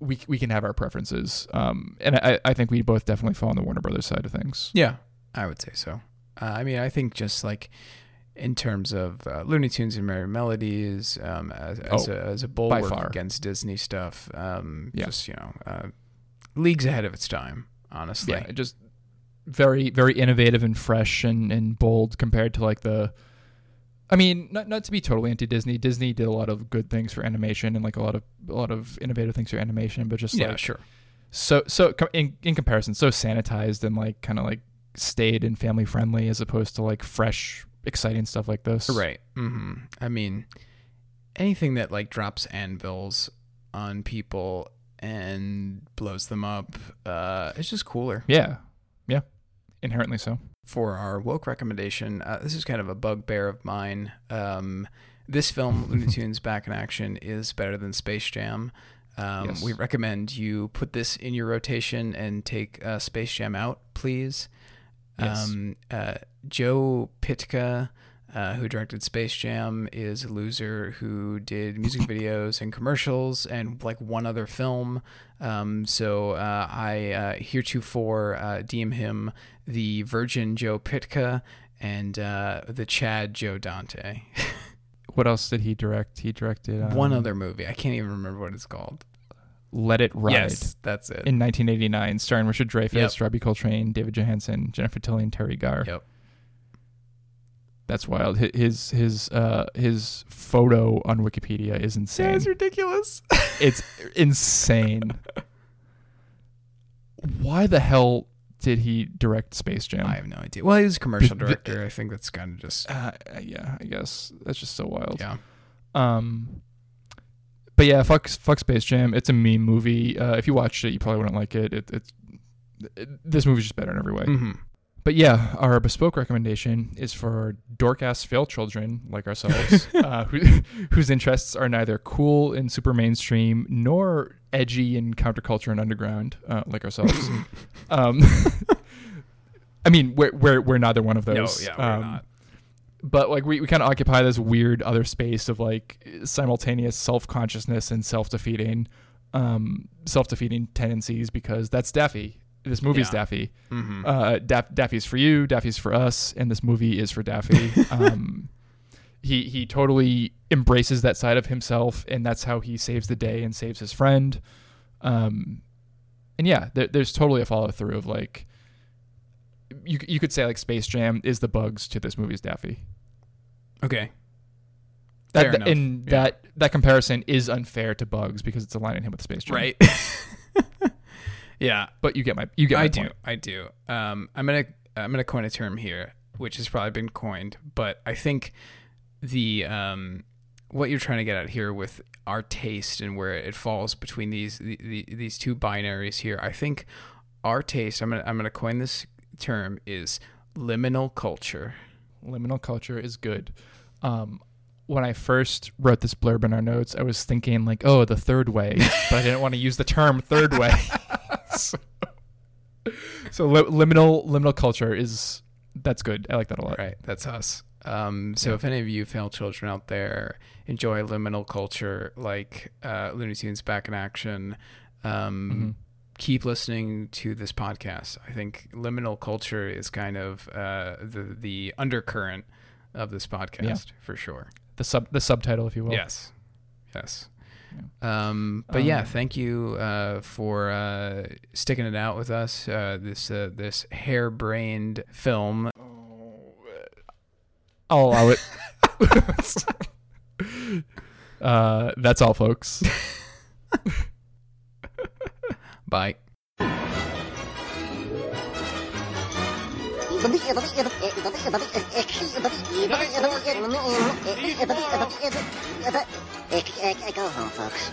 we can have our preferences. And I think we both definitely fall on the Warner Brothers side of things. Yeah, I would say so. I mean, I think just like in terms of Looney Tunes and Merry Melodies, as a bulwark against Disney stuff, just, you know, leagues ahead of its time, honestly. Yeah, just very, very innovative and fresh and bold compared to like the, I mean, not to be totally anti-Disney. Disney did a lot of good things for animation and like a lot of innovative things for animation, but just So in comparison, so sanitized and like kind of like staid and family friendly as opposed to like fresh, exciting stuff like this. Right. Mm-hmm. I mean, anything that like drops anvils on people and blows them up, it's just cooler. Yeah. Yeah. Inherently so. For our woke recommendation, this is kind of a bugbear of mine. This film, Looney Tunes Back in Action, is better than Space Jam. Yes. We recommend you put this in your rotation and take Space Jam out, please. Yes. Joe Pitka, who directed Space Jam, is a loser who did music videos and commercials and like one other film. So I heretofore deem him the Virgin Joe Pitka and the Chad Joe Dante. What else did he direct? He directed one other movie. I can't even remember what it's called. Let It Ride. Yes, that's it. In 1989, starring Richard Dreyfuss, Robbie Coltrane, David Johansen, Jennifer Tilly, and Terry Garr. Yep. That's wild. His photo on Wikipedia is insane. Yeah, it's ridiculous. It's insane. Why the hell did he direct Space Jam? I have no idea. Well, he was a commercial director. I think that's kind of just... yeah, I guess. That's just so wild. Yeah. But yeah, fuck Space Jam. It's a meme movie. If you watched it, you probably wouldn't like it. This movie's just better in every way. Mm-hmm. But yeah, our bespoke recommendation is for dork-ass fail children like ourselves, whose interests are neither cool and super mainstream nor edgy and counterculture and underground like ourselves. I mean, we're neither one of those. No, yeah, we're not. But like we kind of occupy this weird other space of like simultaneous self-consciousness and self-defeating tendencies, because that's Daffy. This movie's Daffy. Mm-hmm. Daffy's for you, Daffy's for us, and this movie is for Daffy. He totally embraces that side of himself, and that's how he saves the day and saves his friend. And yeah, there's totally a follow through of like, you could say like Space Jam is the Bugs to this movie's Daffy. Okay. That comparison is unfair to Bugs because it's aligning him with Space Jam. Right. Yeah. But you get my point. I do. I'm gonna coin a term here, which has probably been coined, but I think the what you're trying to get at here with our taste and where it falls between these two binaries here, I think our taste, I'm gonna coin this term, is liminal culture. Liminal culture is good. When I first wrote this blurb in our notes, I was thinking like, oh, the third way, but I didn't want to use the term third way. So liminal culture is, that's good. I like that a lot. Right. That's us. So if any of you failed children out there enjoy liminal culture, like Looney Tunes Back in Action, keep listening to this podcast. I think liminal culture is kind of the undercurrent of this podcast, for sure. The subtitle, if you will. Yes. Yeah. Thank you for sticking it out with us. This harebrained film. I'll allow it. That's all, folks. Bye. I go home, folks.